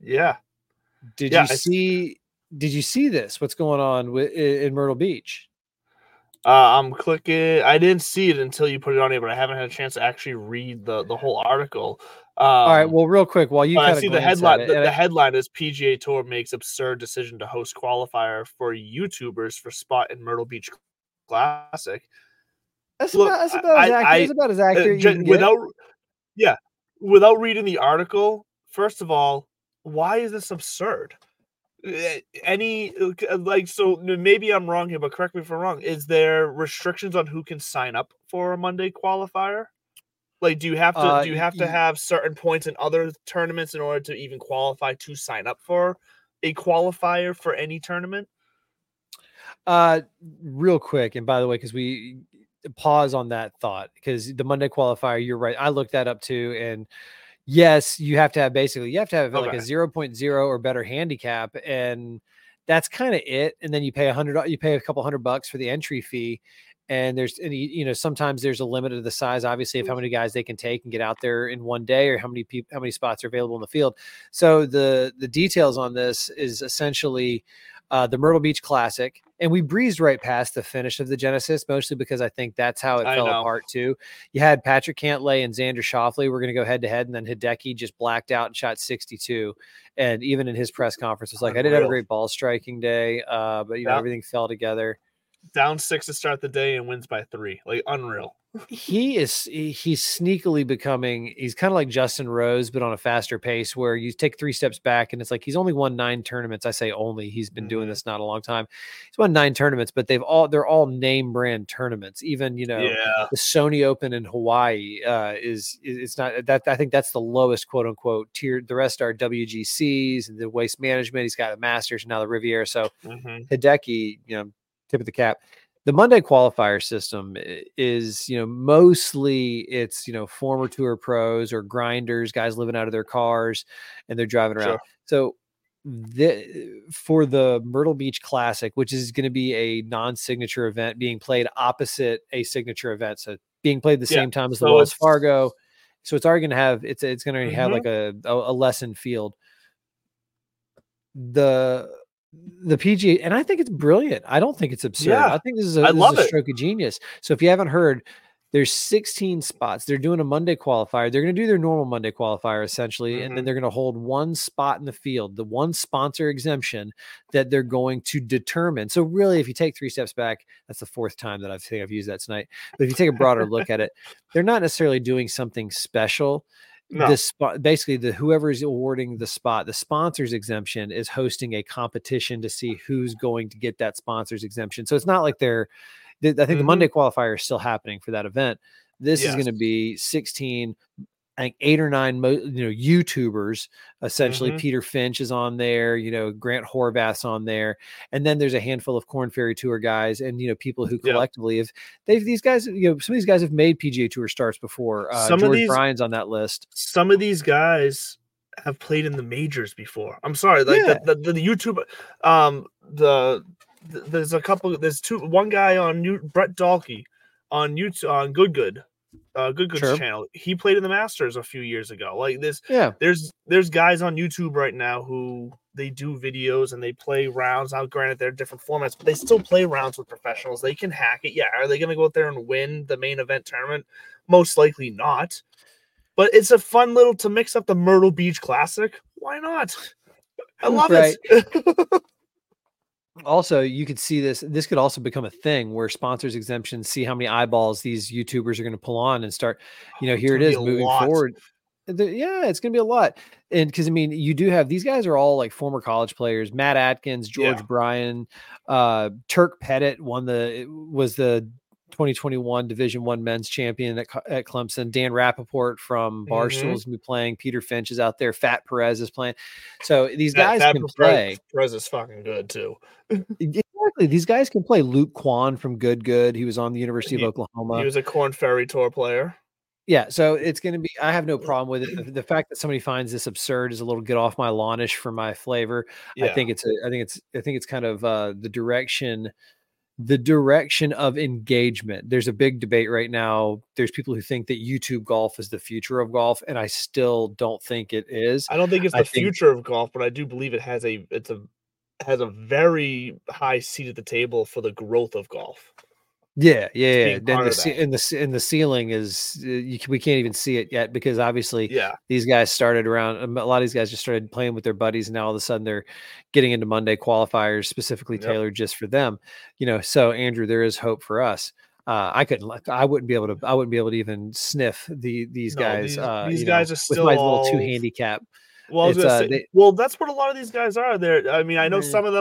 Yeah. Did you see this? What's going on in Myrtle Beach? I'm clicking. I didn't see it until you put it on here, but I haven't had a chance to actually read the whole article. All right. Well, real quick, while you kind of see the headline, the headline is PGA Tour makes absurd decision to host qualifier for YouTubers for spot in Myrtle Beach Classic. That's about as accurate. Without reading the article, first of all, why is this absurd? So maybe I'm wrong here, but correct me if I'm wrong. Is there restrictions on who can sign up for a Monday qualifier? Like, do you have to have certain points in other tournaments in order to even qualify to sign up for a qualifier for any tournament? Real quick, and by the way, because we pause on that thought, because the Monday qualifier, you're right. I looked that up too, and yes, you have to have like a 0.0 or better handicap, and that's kind of it. And then you pay a couple $100 for the entry fee. And sometimes there's a limit of the size, obviously, of how many guys they can take and get out there in one day, or how many spots are available in the field. So the details on this is essentially the Myrtle Beach Classic. And we breezed right past the finish of the Genesis, mostly because I think that's how it fell apart too. You had Patrick Cantlay and Xander Schauffele were going to go head to head, and then Hideki just blacked out and shot 62. And even in his press conference, was like, I did have a great ball striking day, but you know, everything fell together. Down 6 to start the day and wins by 3. Like, unreal. He's sneakily becoming, he's kind of like Justin Rose, but on a faster pace where you take three steps back and it's like, he's only won 9 tournaments. I say only, he's been doing this not a long time. He's won 9 tournaments, but they're all name brand tournaments. Even, the Sony Open in Hawaii it's not that, I think that's the lowest quote unquote tier. The rest are WGCs and the waste management. He's got the Masters and now the Riviera. So Hideki, tip of the cap. The Monday qualifier system is, mostly it's, former tour pros or grinders, guys living out of their cars and they're driving around. Sure. So for the Myrtle Beach Classic, which is going to be a non-signature event being played opposite a signature event. So being played the same time as the Wells Fargo. So it's already going to have, it's going to have like a lesson field. The PGA, and I think it's brilliant. I don't think it's absurd. Yeah, I think this is a stroke of genius. So if you haven't heard, there's 16 spots. They're doing a Monday qualifier. They're going to do their normal Monday qualifier essentially, and then they're going to hold one spot in the field, the one sponsor exemption that they're going to determine. So really, if you take three steps back, that's the fourth time that I've used that tonight. But if you take a broader look at it, they're not necessarily doing something special. No. This spot, basically, whoever is awarding the spot, the sponsor's exemption, is hosting a competition to see who's going to get that sponsor's exemption. So it's not like I think the Monday qualifier is still happening for that event. This is going to be 16, I think 8 or 9, YouTubers. Essentially, Peter Finch is on there. Grant Horvath's on there, and then there's a handful of Korn Ferry Tour guys, and people who collectively some of these guys have made PGA Tour starts before. George Bryan's on that list. Some of these guys have played in the majors before. I'm sorry, the YouTube, there's a couple. There's one guy on Brett Dahlke on YouTube on Good Good. Good Good's channel. He played in the Masters a few years ago. Like this, there's guys on YouTube right now who they do videos and they play rounds. Now, granted, they're different formats, but they still play rounds with professionals. They can hack it. Yeah, are they going to go out there and win the main event tournament? Most likely not. But it's a fun little to mix up the Myrtle Beach Classic. Why not? I love it. Also, you could see this could also become a thing where sponsors exemptions see how many eyeballs these YouTubers are going to pull on and start, here it is moving forward. Yeah, it's going to be a lot. And because, you do have, these guys are all like former college players, Matt Atkins, George Bryan, Turk Pettit was the 2021 Division I men's champion at Clemson. Dan Rappaport from Barstool is going to be playing. Peter Finch is out there. Fat Perez is playing. So these guys can play. Perez is fucking good too. Exactly. These guys can play. Luke Kwan from Good Good. He was on the University of Oklahoma. He was a Korn Ferry Tour player. Yeah, so it's going to be, I have no problem with it. The fact that somebody finds this absurd is a little get off my lawnish for my flavor. Yeah. I think it's kind of the direction of engagement. There's a big debate right now. There's people who think that YouTube golf is the future of golf, and I still don't think it is. I don't think it's future of golf, but I do believe it has a very high seat at the table for the growth of golf. Yeah. Then the ceiling is we can't even see it yet because obviously these guys started around. A lot of these guys just started playing with their buddies, and now all of a sudden they're getting into Monday qualifiers specifically tailored just for them. So Andrew, there is hope for us. I wouldn't be able to even sniff these guys. These guys are still with my little 2 handicap. Well, that's what a lot of these guys are. There, I know some of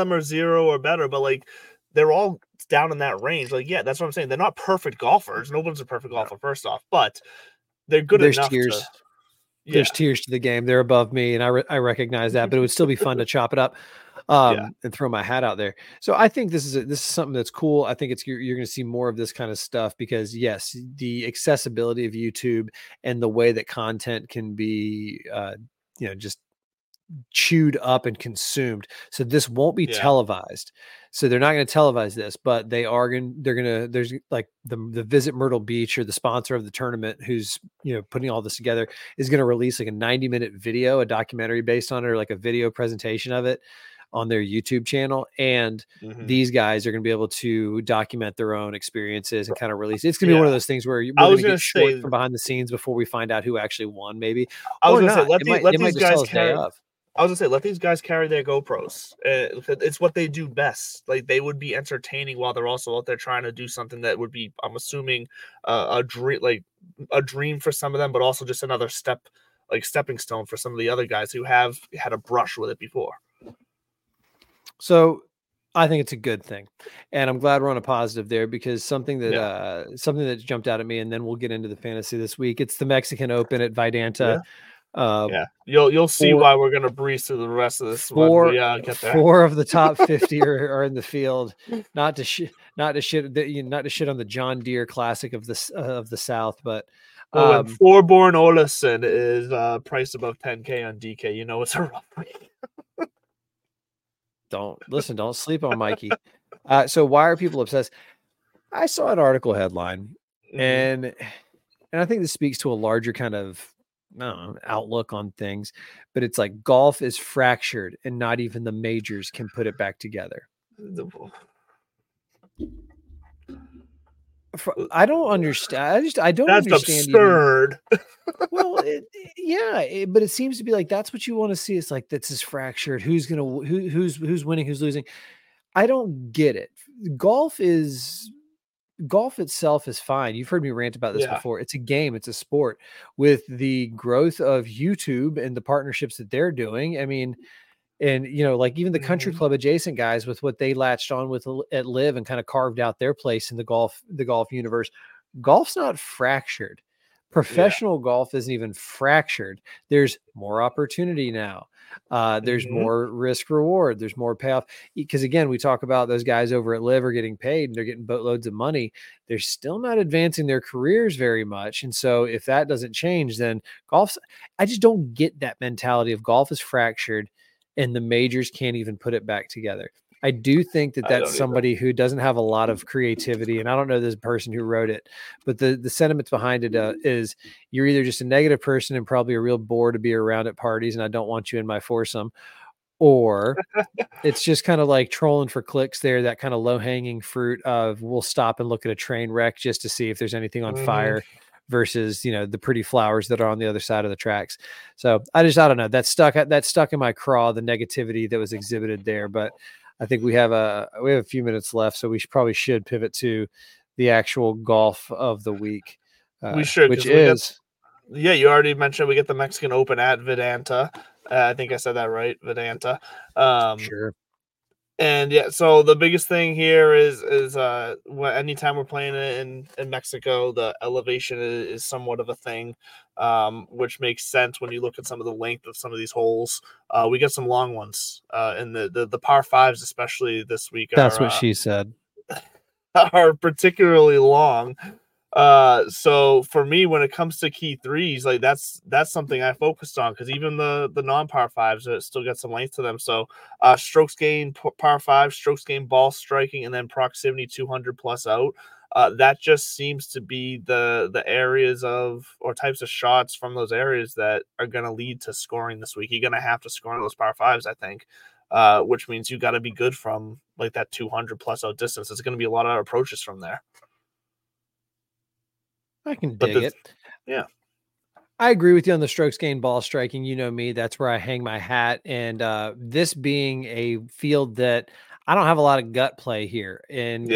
them are 0 or better, but like they're all down in that range. Like, yeah, that's what I'm saying. They're not perfect golfers. Nobody's a perfect golfer, first off, but they're good enough. There's tiers to the game. They're above me, and I recognize that, but it would still be fun to chop it up and throw my hat out there. So I think this is something that's cool. I think you're going to see more of this kind of stuff because, yes, the accessibility of YouTube and the way that content can be just chewed up and consumed. So this won't be televised. So they're not going to televise this, but there's like the Visit Myrtle Beach or the sponsor of the tournament who's, putting all this together is going to release like a 90-minute video, a documentary based on it, or like a video presentation of it on their YouTube channel. And these guys are going to be able to document their own experiences and kind of release. It's going to be one of those things where we're going to get short from behind the scenes before we find out who actually won, maybe. I was going to say, let these guys carry up. I was gonna say, let these guys carry their GoPros. It's what they do best. Like, they would be entertaining while they're also out there trying to do something that would be, I'm assuming, a dream for some of them, but also just another stepping stone for some of the other guys who have had a brush with it before. So I think it's a good thing, and I'm glad we're on a positive there, because something that jumped out at me, and then we'll get into the fantasy this week. It's the Mexican Open at Vidanta. Yeah. You'll see why we're going to breeze through the rest of this. Four of the top 50 are in the field. Not to shit on the John Deere Classic of the South, but when Forborn Olesen is priced above $10,000 on DK, you know it's a rough week. Don't sleep on Mikey. So why are people obsessed? I saw an article headline, and I think this speaks to a larger kind of outlook on things, but it's like golf is fractured and not even the majors can put it back together. I don't understand. That's absurd. Well, but it seems to be like that's what you want to see. It's like, this is fractured. Who's winning? Who's losing? I don't get it. Golf itself is fine. You've heard me rant about this before. It's a game. It's a sport. With the growth of YouTube and the partnerships that they're doing, I mean, and like even the country club adjacent guys with what they latched on with at Live and kind of carved out their place in the golf universe. Golf's not fractured. Professional golf isn't even fractured. There's more opportunity now. There's more risk reward. There's more payoff. Because again, we talk about those guys over at Live are getting paid and they're getting boatloads of money. They're still not advancing their careers very much. And so if that doesn't change, then I just don't get that mentality of golf is fractured and the majors can't even put it back together. I do think that's somebody who doesn't have a lot of creativity, and I don't know this person who wrote it, but the sentiments behind it is you're either just a negative person and probably a real bore to be around at parties, and I don't want you in my foursome, or it's just kind of like trolling for clicks there, that kind of low-hanging fruit of we'll stop and look at a train wreck just to see if there's anything on fire versus, the pretty flowers that are on the other side of the tracks. So I don't know. That stuck in my craw, the negativity that was exhibited there, but I think we have a few minutes left, so we should probably pivot to the actual golf of the week. We should, which is you already mentioned we get the Mexican Open at Vidanta. I think I said that right, Vidanta. Sure. And so the biggest thing here is anytime we're playing it in Mexico, the elevation is somewhat of a thing, which makes sense when you look at some of the length of some of these holes. We get some long ones, and the par fives, especially this week. That's what she said. Are particularly long. So for me, when it comes to key threes, like that's something I focused on, because even the non-par fives still got some length to them. So strokes gained par five, strokes gained ball striking, and then proximity 200 plus out. That just seems to be the areas of or types of shots from those areas that are going to lead to scoring this week. You're going to have to score on those par fives, I think. Which means you got to be good from like that 200 plus out distance. It's going to be a lot of approaches from there. I can dig it. Yeah. I agree with you on the strokes gained ball striking. You know me, that's where I hang my hat. And this being a field that I don't have a lot of gut play here. And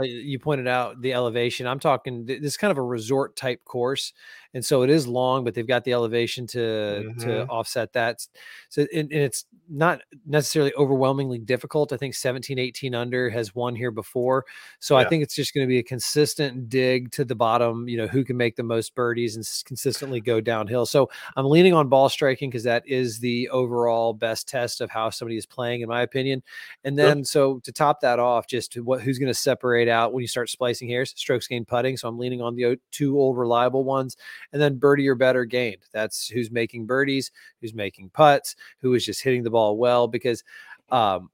you pointed out the elevation. I'm talking, this is kind of a resort type course. And so it is long, but they've got the elevation to offset that. So and it's not necessarily overwhelmingly difficult. I think 17, 18 under has won here before. So I think it's just going to be a consistent dig to the bottom, who can make the most birdies and consistently go downhill. So I'm leaning on ball striking because that is the overall best test of how somebody is playing, in my opinion. And then so to top that off, just who's going to separate out when you start splicing hairs, strokes gained putting. So I'm leaning on the two old reliable ones. And then birdie or better gained. That's who's making birdies, who's making putts, who is just hitting the ball well. Because the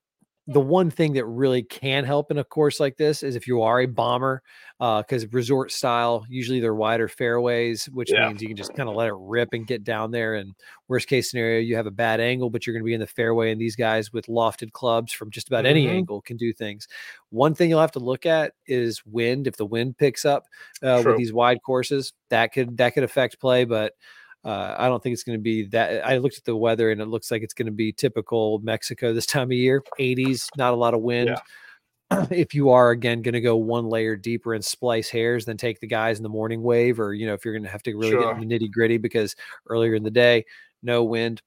one thing that really can help in a course like this is if you are a bomber, because resort style, usually they're wider fairways, which means you can just kind of let it rip and get down there. And worst case scenario, you have a bad angle, but you're going to be in the fairway. And these guys with lofted clubs from just about any angle can do things. One thing you'll have to look at is wind. If the wind picks up with these wide courses, that could affect play. But I don't think it's going to be that. I looked at the weather and it looks like it's going to be typical Mexico this time of year, 80s, not a lot of wind. Yeah. If you are, again, going to go one layer deeper and splice hairs, then take the guys in the morning wave, or, you know, if you're going to have to really get into the nitty gritty, because earlier in the day, no wind.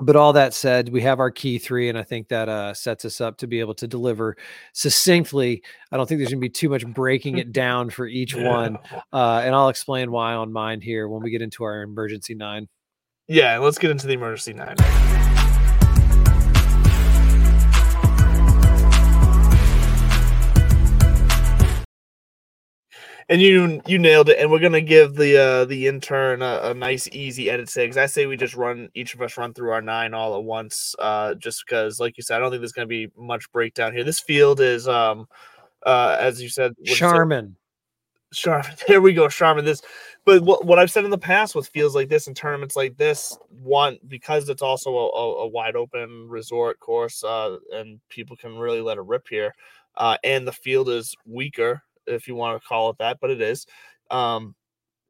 But all that said, we have our key three, and I think that sets us up to be able to deliver succinctly. I don't think there's going to be too much breaking it down for each one. And I'll explain why on mine here when we get into our emergency nine. Yeah, let's get into the emergency nine. And you nailed it. And we're gonna give the intern a nice easy edit today, because I say we just each of us run through our nine all at once, just because, like you said, I don't think there's gonna be much breakdown here. This field is, as you said, Charmin. Charmin. There we go, Charmin. This, but what I've said in the past with fields like this and tournaments like this, one, because it's also a wide open resort course, and people can really let it rip here, and the field is weaker, if you want to call it that, but it is.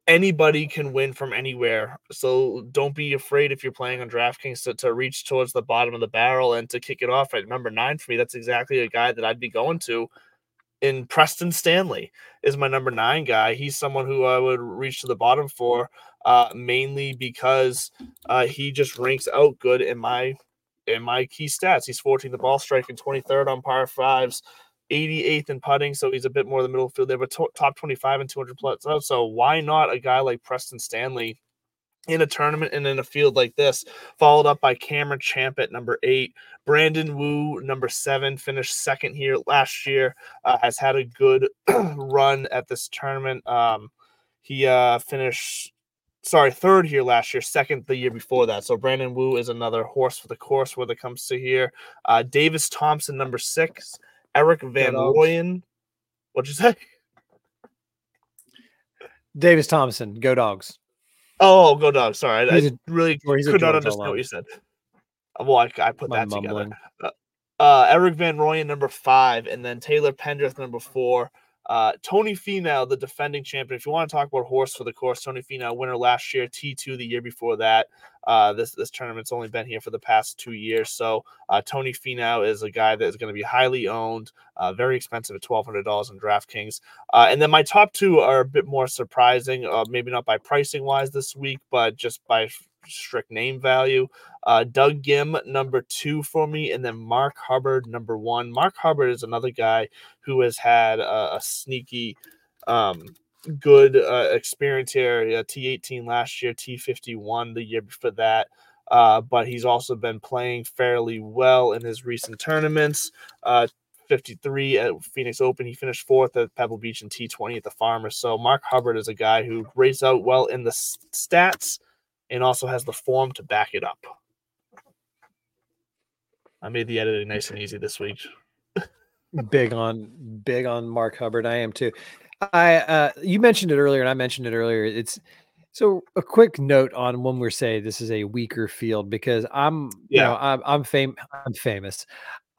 Anybody can win from anywhere. So don't be afraid if you're playing on DraftKings to reach towards the bottom of the barrel and to kick it off at number nine for me. That's exactly a guy that I'd be going to in Preston Stanley is my number nine guy. He's someone who I would reach to the bottom for, mainly because he just ranks out good in my key stats. He's 14th in ball striking, 23rd on par fives, 88th in putting, so he's a bit more of the middle field there, but top 25 and 200 plus. So why not a guy like Preston Stanley in a tournament and in a field like this, followed up by Cameron Champ at number 8, Brandon Wu, number 7, finished second here last year, has had a good run at this tournament. He finished third here last year, second the year before that. So Brandon Wu is another horse for the course when it comes to here. Davis Thompson, number 6, Eric Van Looyen. What'd you say? Davis Thompson, go Dogs. Oh, go Dogs. Sorry. I really could not understand what you said. Well, I put that mumbling together. Eric Van Looyen, number 5, and then Taylor Pendrith, number 4. Tony Finau, the defending champion. If you want to talk about horse for the course, Tony Finau, winner last year, T2 the year before that. This tournament's only been here for the past 2 years. So Tony Finau is a guy that is going to be highly owned, very expensive at $1,200 on DraftKings. And then my top two are a bit more surprising, maybe not by pricing-wise this week, but just by strict name value. Doug Gim, number 2 for me, and then Mark Hubbard, number 1. Mark Hubbard is another guy who has had a sneaky good experience here. T18 last year, T51 the year before that. But he's also been playing fairly well in his recent tournaments. 53 at Phoenix Open. He finished 4th at Pebble Beach and T20 at the Farmers. So Mark Hubbard is a guy who rates out well in the stats, and also has the form to back it up. I made the editing nice and easy this week. big on Mark Hubbard. I am too. You mentioned it earlier, and I mentioned it earlier. So a quick note on when we're saying this is a weaker field, because I'm famous.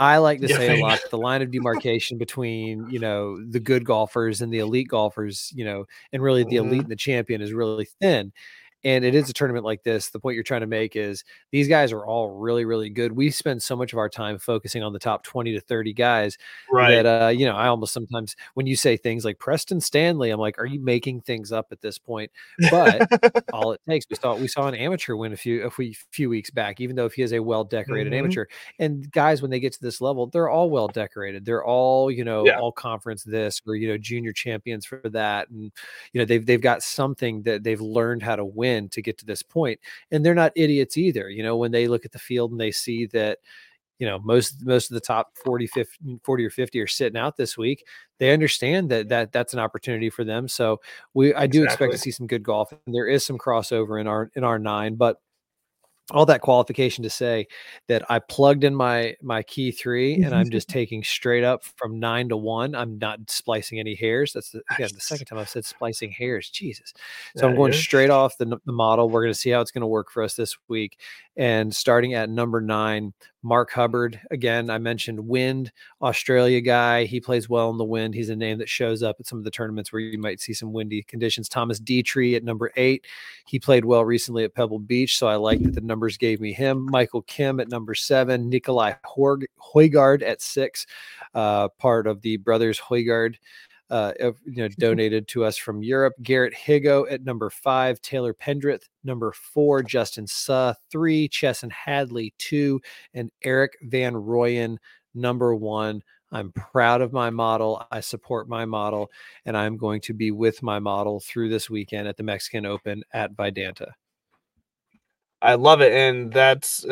I like to say a lot, the line of demarcation between, you know, the good golfers and the elite golfers, you know, and really the elite and the champion is really thin. And it is a tournament like this. The point you're trying to make is these guys are all really, really good. We spend so much of our time focusing on the top 20 to 30 guys that, you know, I almost sometimes when you say things like Preston Stanley, I'm like, are you making things up at this point? But all it takes, we saw an amateur win a few weeks back, even though if he is a well-decorated amateur, and guys, when they get to this level, they're all well-decorated. They're all, you know, all conference this, or, you know, junior champions for that. And, you know, they've got something that they've learned how to win to get to this point, and they're not idiots either. You know, when they look at the field and they see that, you know, most of the top 40 or 50 are sitting out this week, they understand that's an opportunity for them. So I do expect to see some good golf, and there is some crossover in our nine, but all that qualification to say that I plugged in my key three and I'm just taking straight up from 9 to 1. I'm not splicing any hairs. That's the second time I've said splicing hairs. Jesus. So I'm going straight off the model. We're going to see how it's going to work for us this week. And starting at number 9, Mark Hubbard. Again, I mentioned wind, Australia guy. He plays well in the wind. He's a name that shows up at some of the tournaments where you might see some windy conditions. Thomas Dietrich at number 8. He played well recently at Pebble Beach, so I like that the numbers gave me him. Michael Kim at number 7. Nikolai Højgaard at 6, part of the brothers Højgaard. Donated to us from Europe. Garrett Higo at number 5, Taylor Pendrith, number 4, Justin Suh, 3, Chesson Hadley, 2, and Eric Van Rooyen, number 1. I'm proud of my model. I support my model, and I'm going to be with my model through this weekend at the Mexican Open at Vidanta. I love it. And that's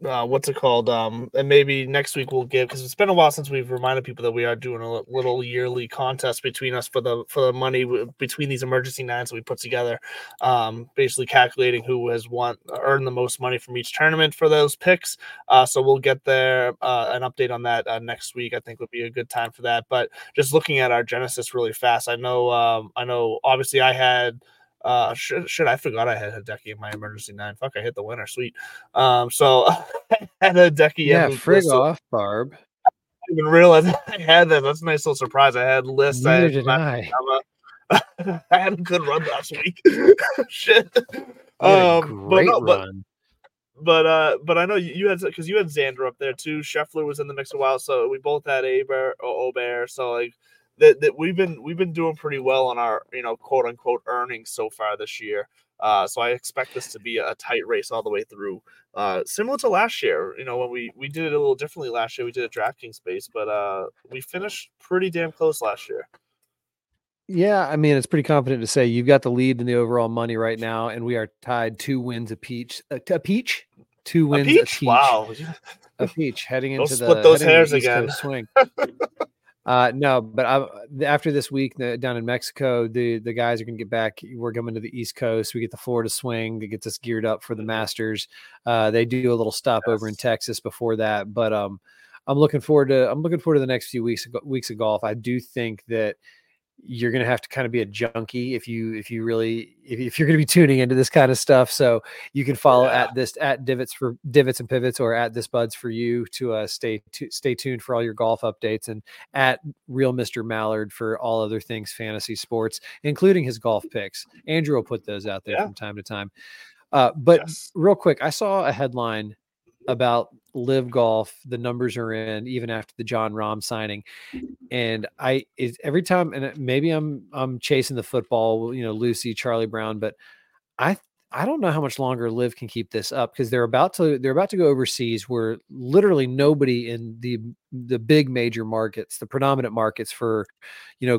what's it called? And maybe next week we'll give, because it's been a while since we've reminded people that we are doing a little yearly contest between us for the money between these emergency nines that we put together, basically calculating who has earned the most money from each tournament for those picks. So we'll get there an update on that next week. I think would be a good time for that. But just looking at our Genesis really fast, I know. Obviously, I had. I forgot I had Hideki in my emergency nine. Fuck, I hit the winner. Sweet. So I had Hideki. Yeah, frig off, Barb. I didn't even realize I had that. That's a nice little surprise. I had lists. Neither did I. I had a good run last week. Shit. Great run. But I know you had, because you had Xander up there too. Scheffler was in the mix a while, so we both had Ober. So like. That we've been doing pretty well on our, quote unquote earnings so far this year. So I expect this to be a tight race all the way through. Similar to last year, when we did it a little differently last year, we did a DraftKings base, but we finished pretty damn close last year. Yeah, I mean, it's pretty confident to say you've got the lead in the overall money right now, and we are tied 2 wins apiece. Wow, a peach heading into the split those hairs again swing. No, but after this week down in Mexico, the guys are going to get back. We're coming to the East Coast. We get the Florida swing that gets us geared up for the Masters. They do a little stopover in Texas before that, but I'm looking forward to the next few weeks of golf. I do think that you're going to have to kind of be a junkie if you're going to be tuning into this kind of stuff. So you can follow at Divots and Pivots or at This Buds for you to stay tuned for all your golf updates, and at Real Mr. Mallard for all other things fantasy sports, including his golf picks. Andrew will put those out there from time to time. Real quick, I saw a headline about Live Golf. The numbers are in even after the John Rahm signing, and every time, and maybe I'm chasing the football, Lucy, Charlie Brown, but I don't know how much longer Live can keep this up, because they're about to go overseas where literally nobody in the big major markets, the predominant markets for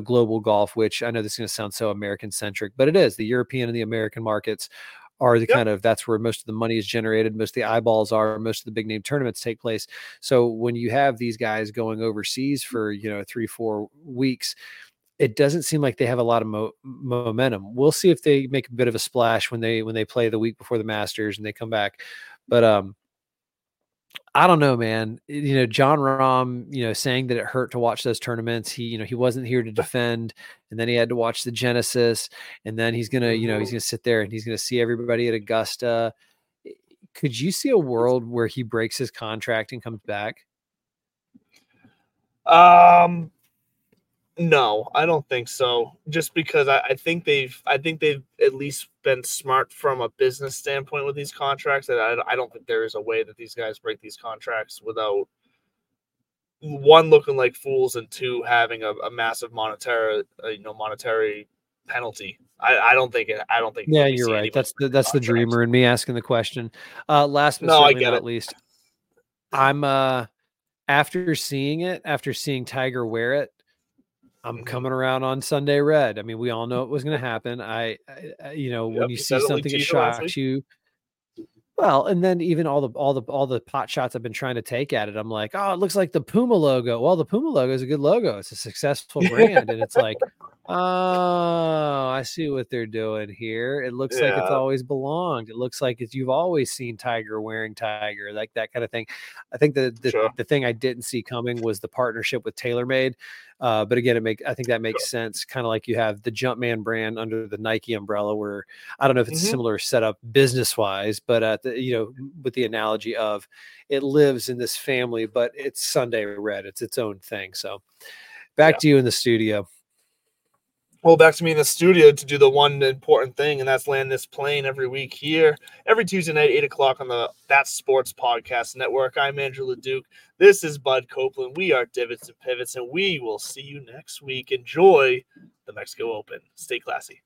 global golf, which I know this is going to sound so American centric, but it is. The European and the American markets are the kind of, that's where most of the money is generated. Most of the eyeballs are, most of the big name tournaments take place. So when you have these guys going overseas for, 3-4 weeks, it doesn't seem like they have a lot of momentum. We'll see if they make a bit of a splash when they play the week before the Masters and they come back. But, I don't know, man. John Rahm, saying that it hurt to watch those tournaments. He, he wasn't here to defend, and then he had to watch the Genesis, and then he's gonna, he's gonna sit there and he's gonna see everybody at Augusta. Could you see a world where he breaks his contract and comes back? No, I don't think so. Just because I think they've at least been smart from a business standpoint with these contracts. And I don't think there is a way that these guys break these contracts without, one, looking like fools, and two, having a massive monetary penalty. I don't think. Yeah, you're right. That's the dreamer in me asking the question. Last but certainly not least, I'm after seeing Tiger wear it, I'm coming around on Sunday Red. I mean, we all know it was going to happen. When you see something that shocks you, well, and then even all the pot shots I've been trying to take at it, I'm like, oh, it looks like the Puma logo. Well, the Puma logo is a good logo. It's a successful brand, and it's like, Oh, I see what they're doing here. It looks like it's always belonged. It looks like it's, you've always seen Tiger wearing Tiger, like that kind of thing. I think the thing I didn't see coming was the partnership with TaylorMade. But again, I think that makes sense. Kind of like you have the Jumpman brand under the Nike umbrella, where I don't know if it's a similar setup business wise, but with the analogy of it lives in this family, but it's Sunday Red. It's its own thing. So back to you in the studio. Well, back to me in the studio to do the one important thing, and that's land this plane every week here, every Tuesday night, 8 o'clock on the That Sports Podcast Network. I'm Andrew LeDuc. This is Bud Copeland. We are Divots and Pivots, and we will see you next week. Enjoy the Mexico Open. Stay classy.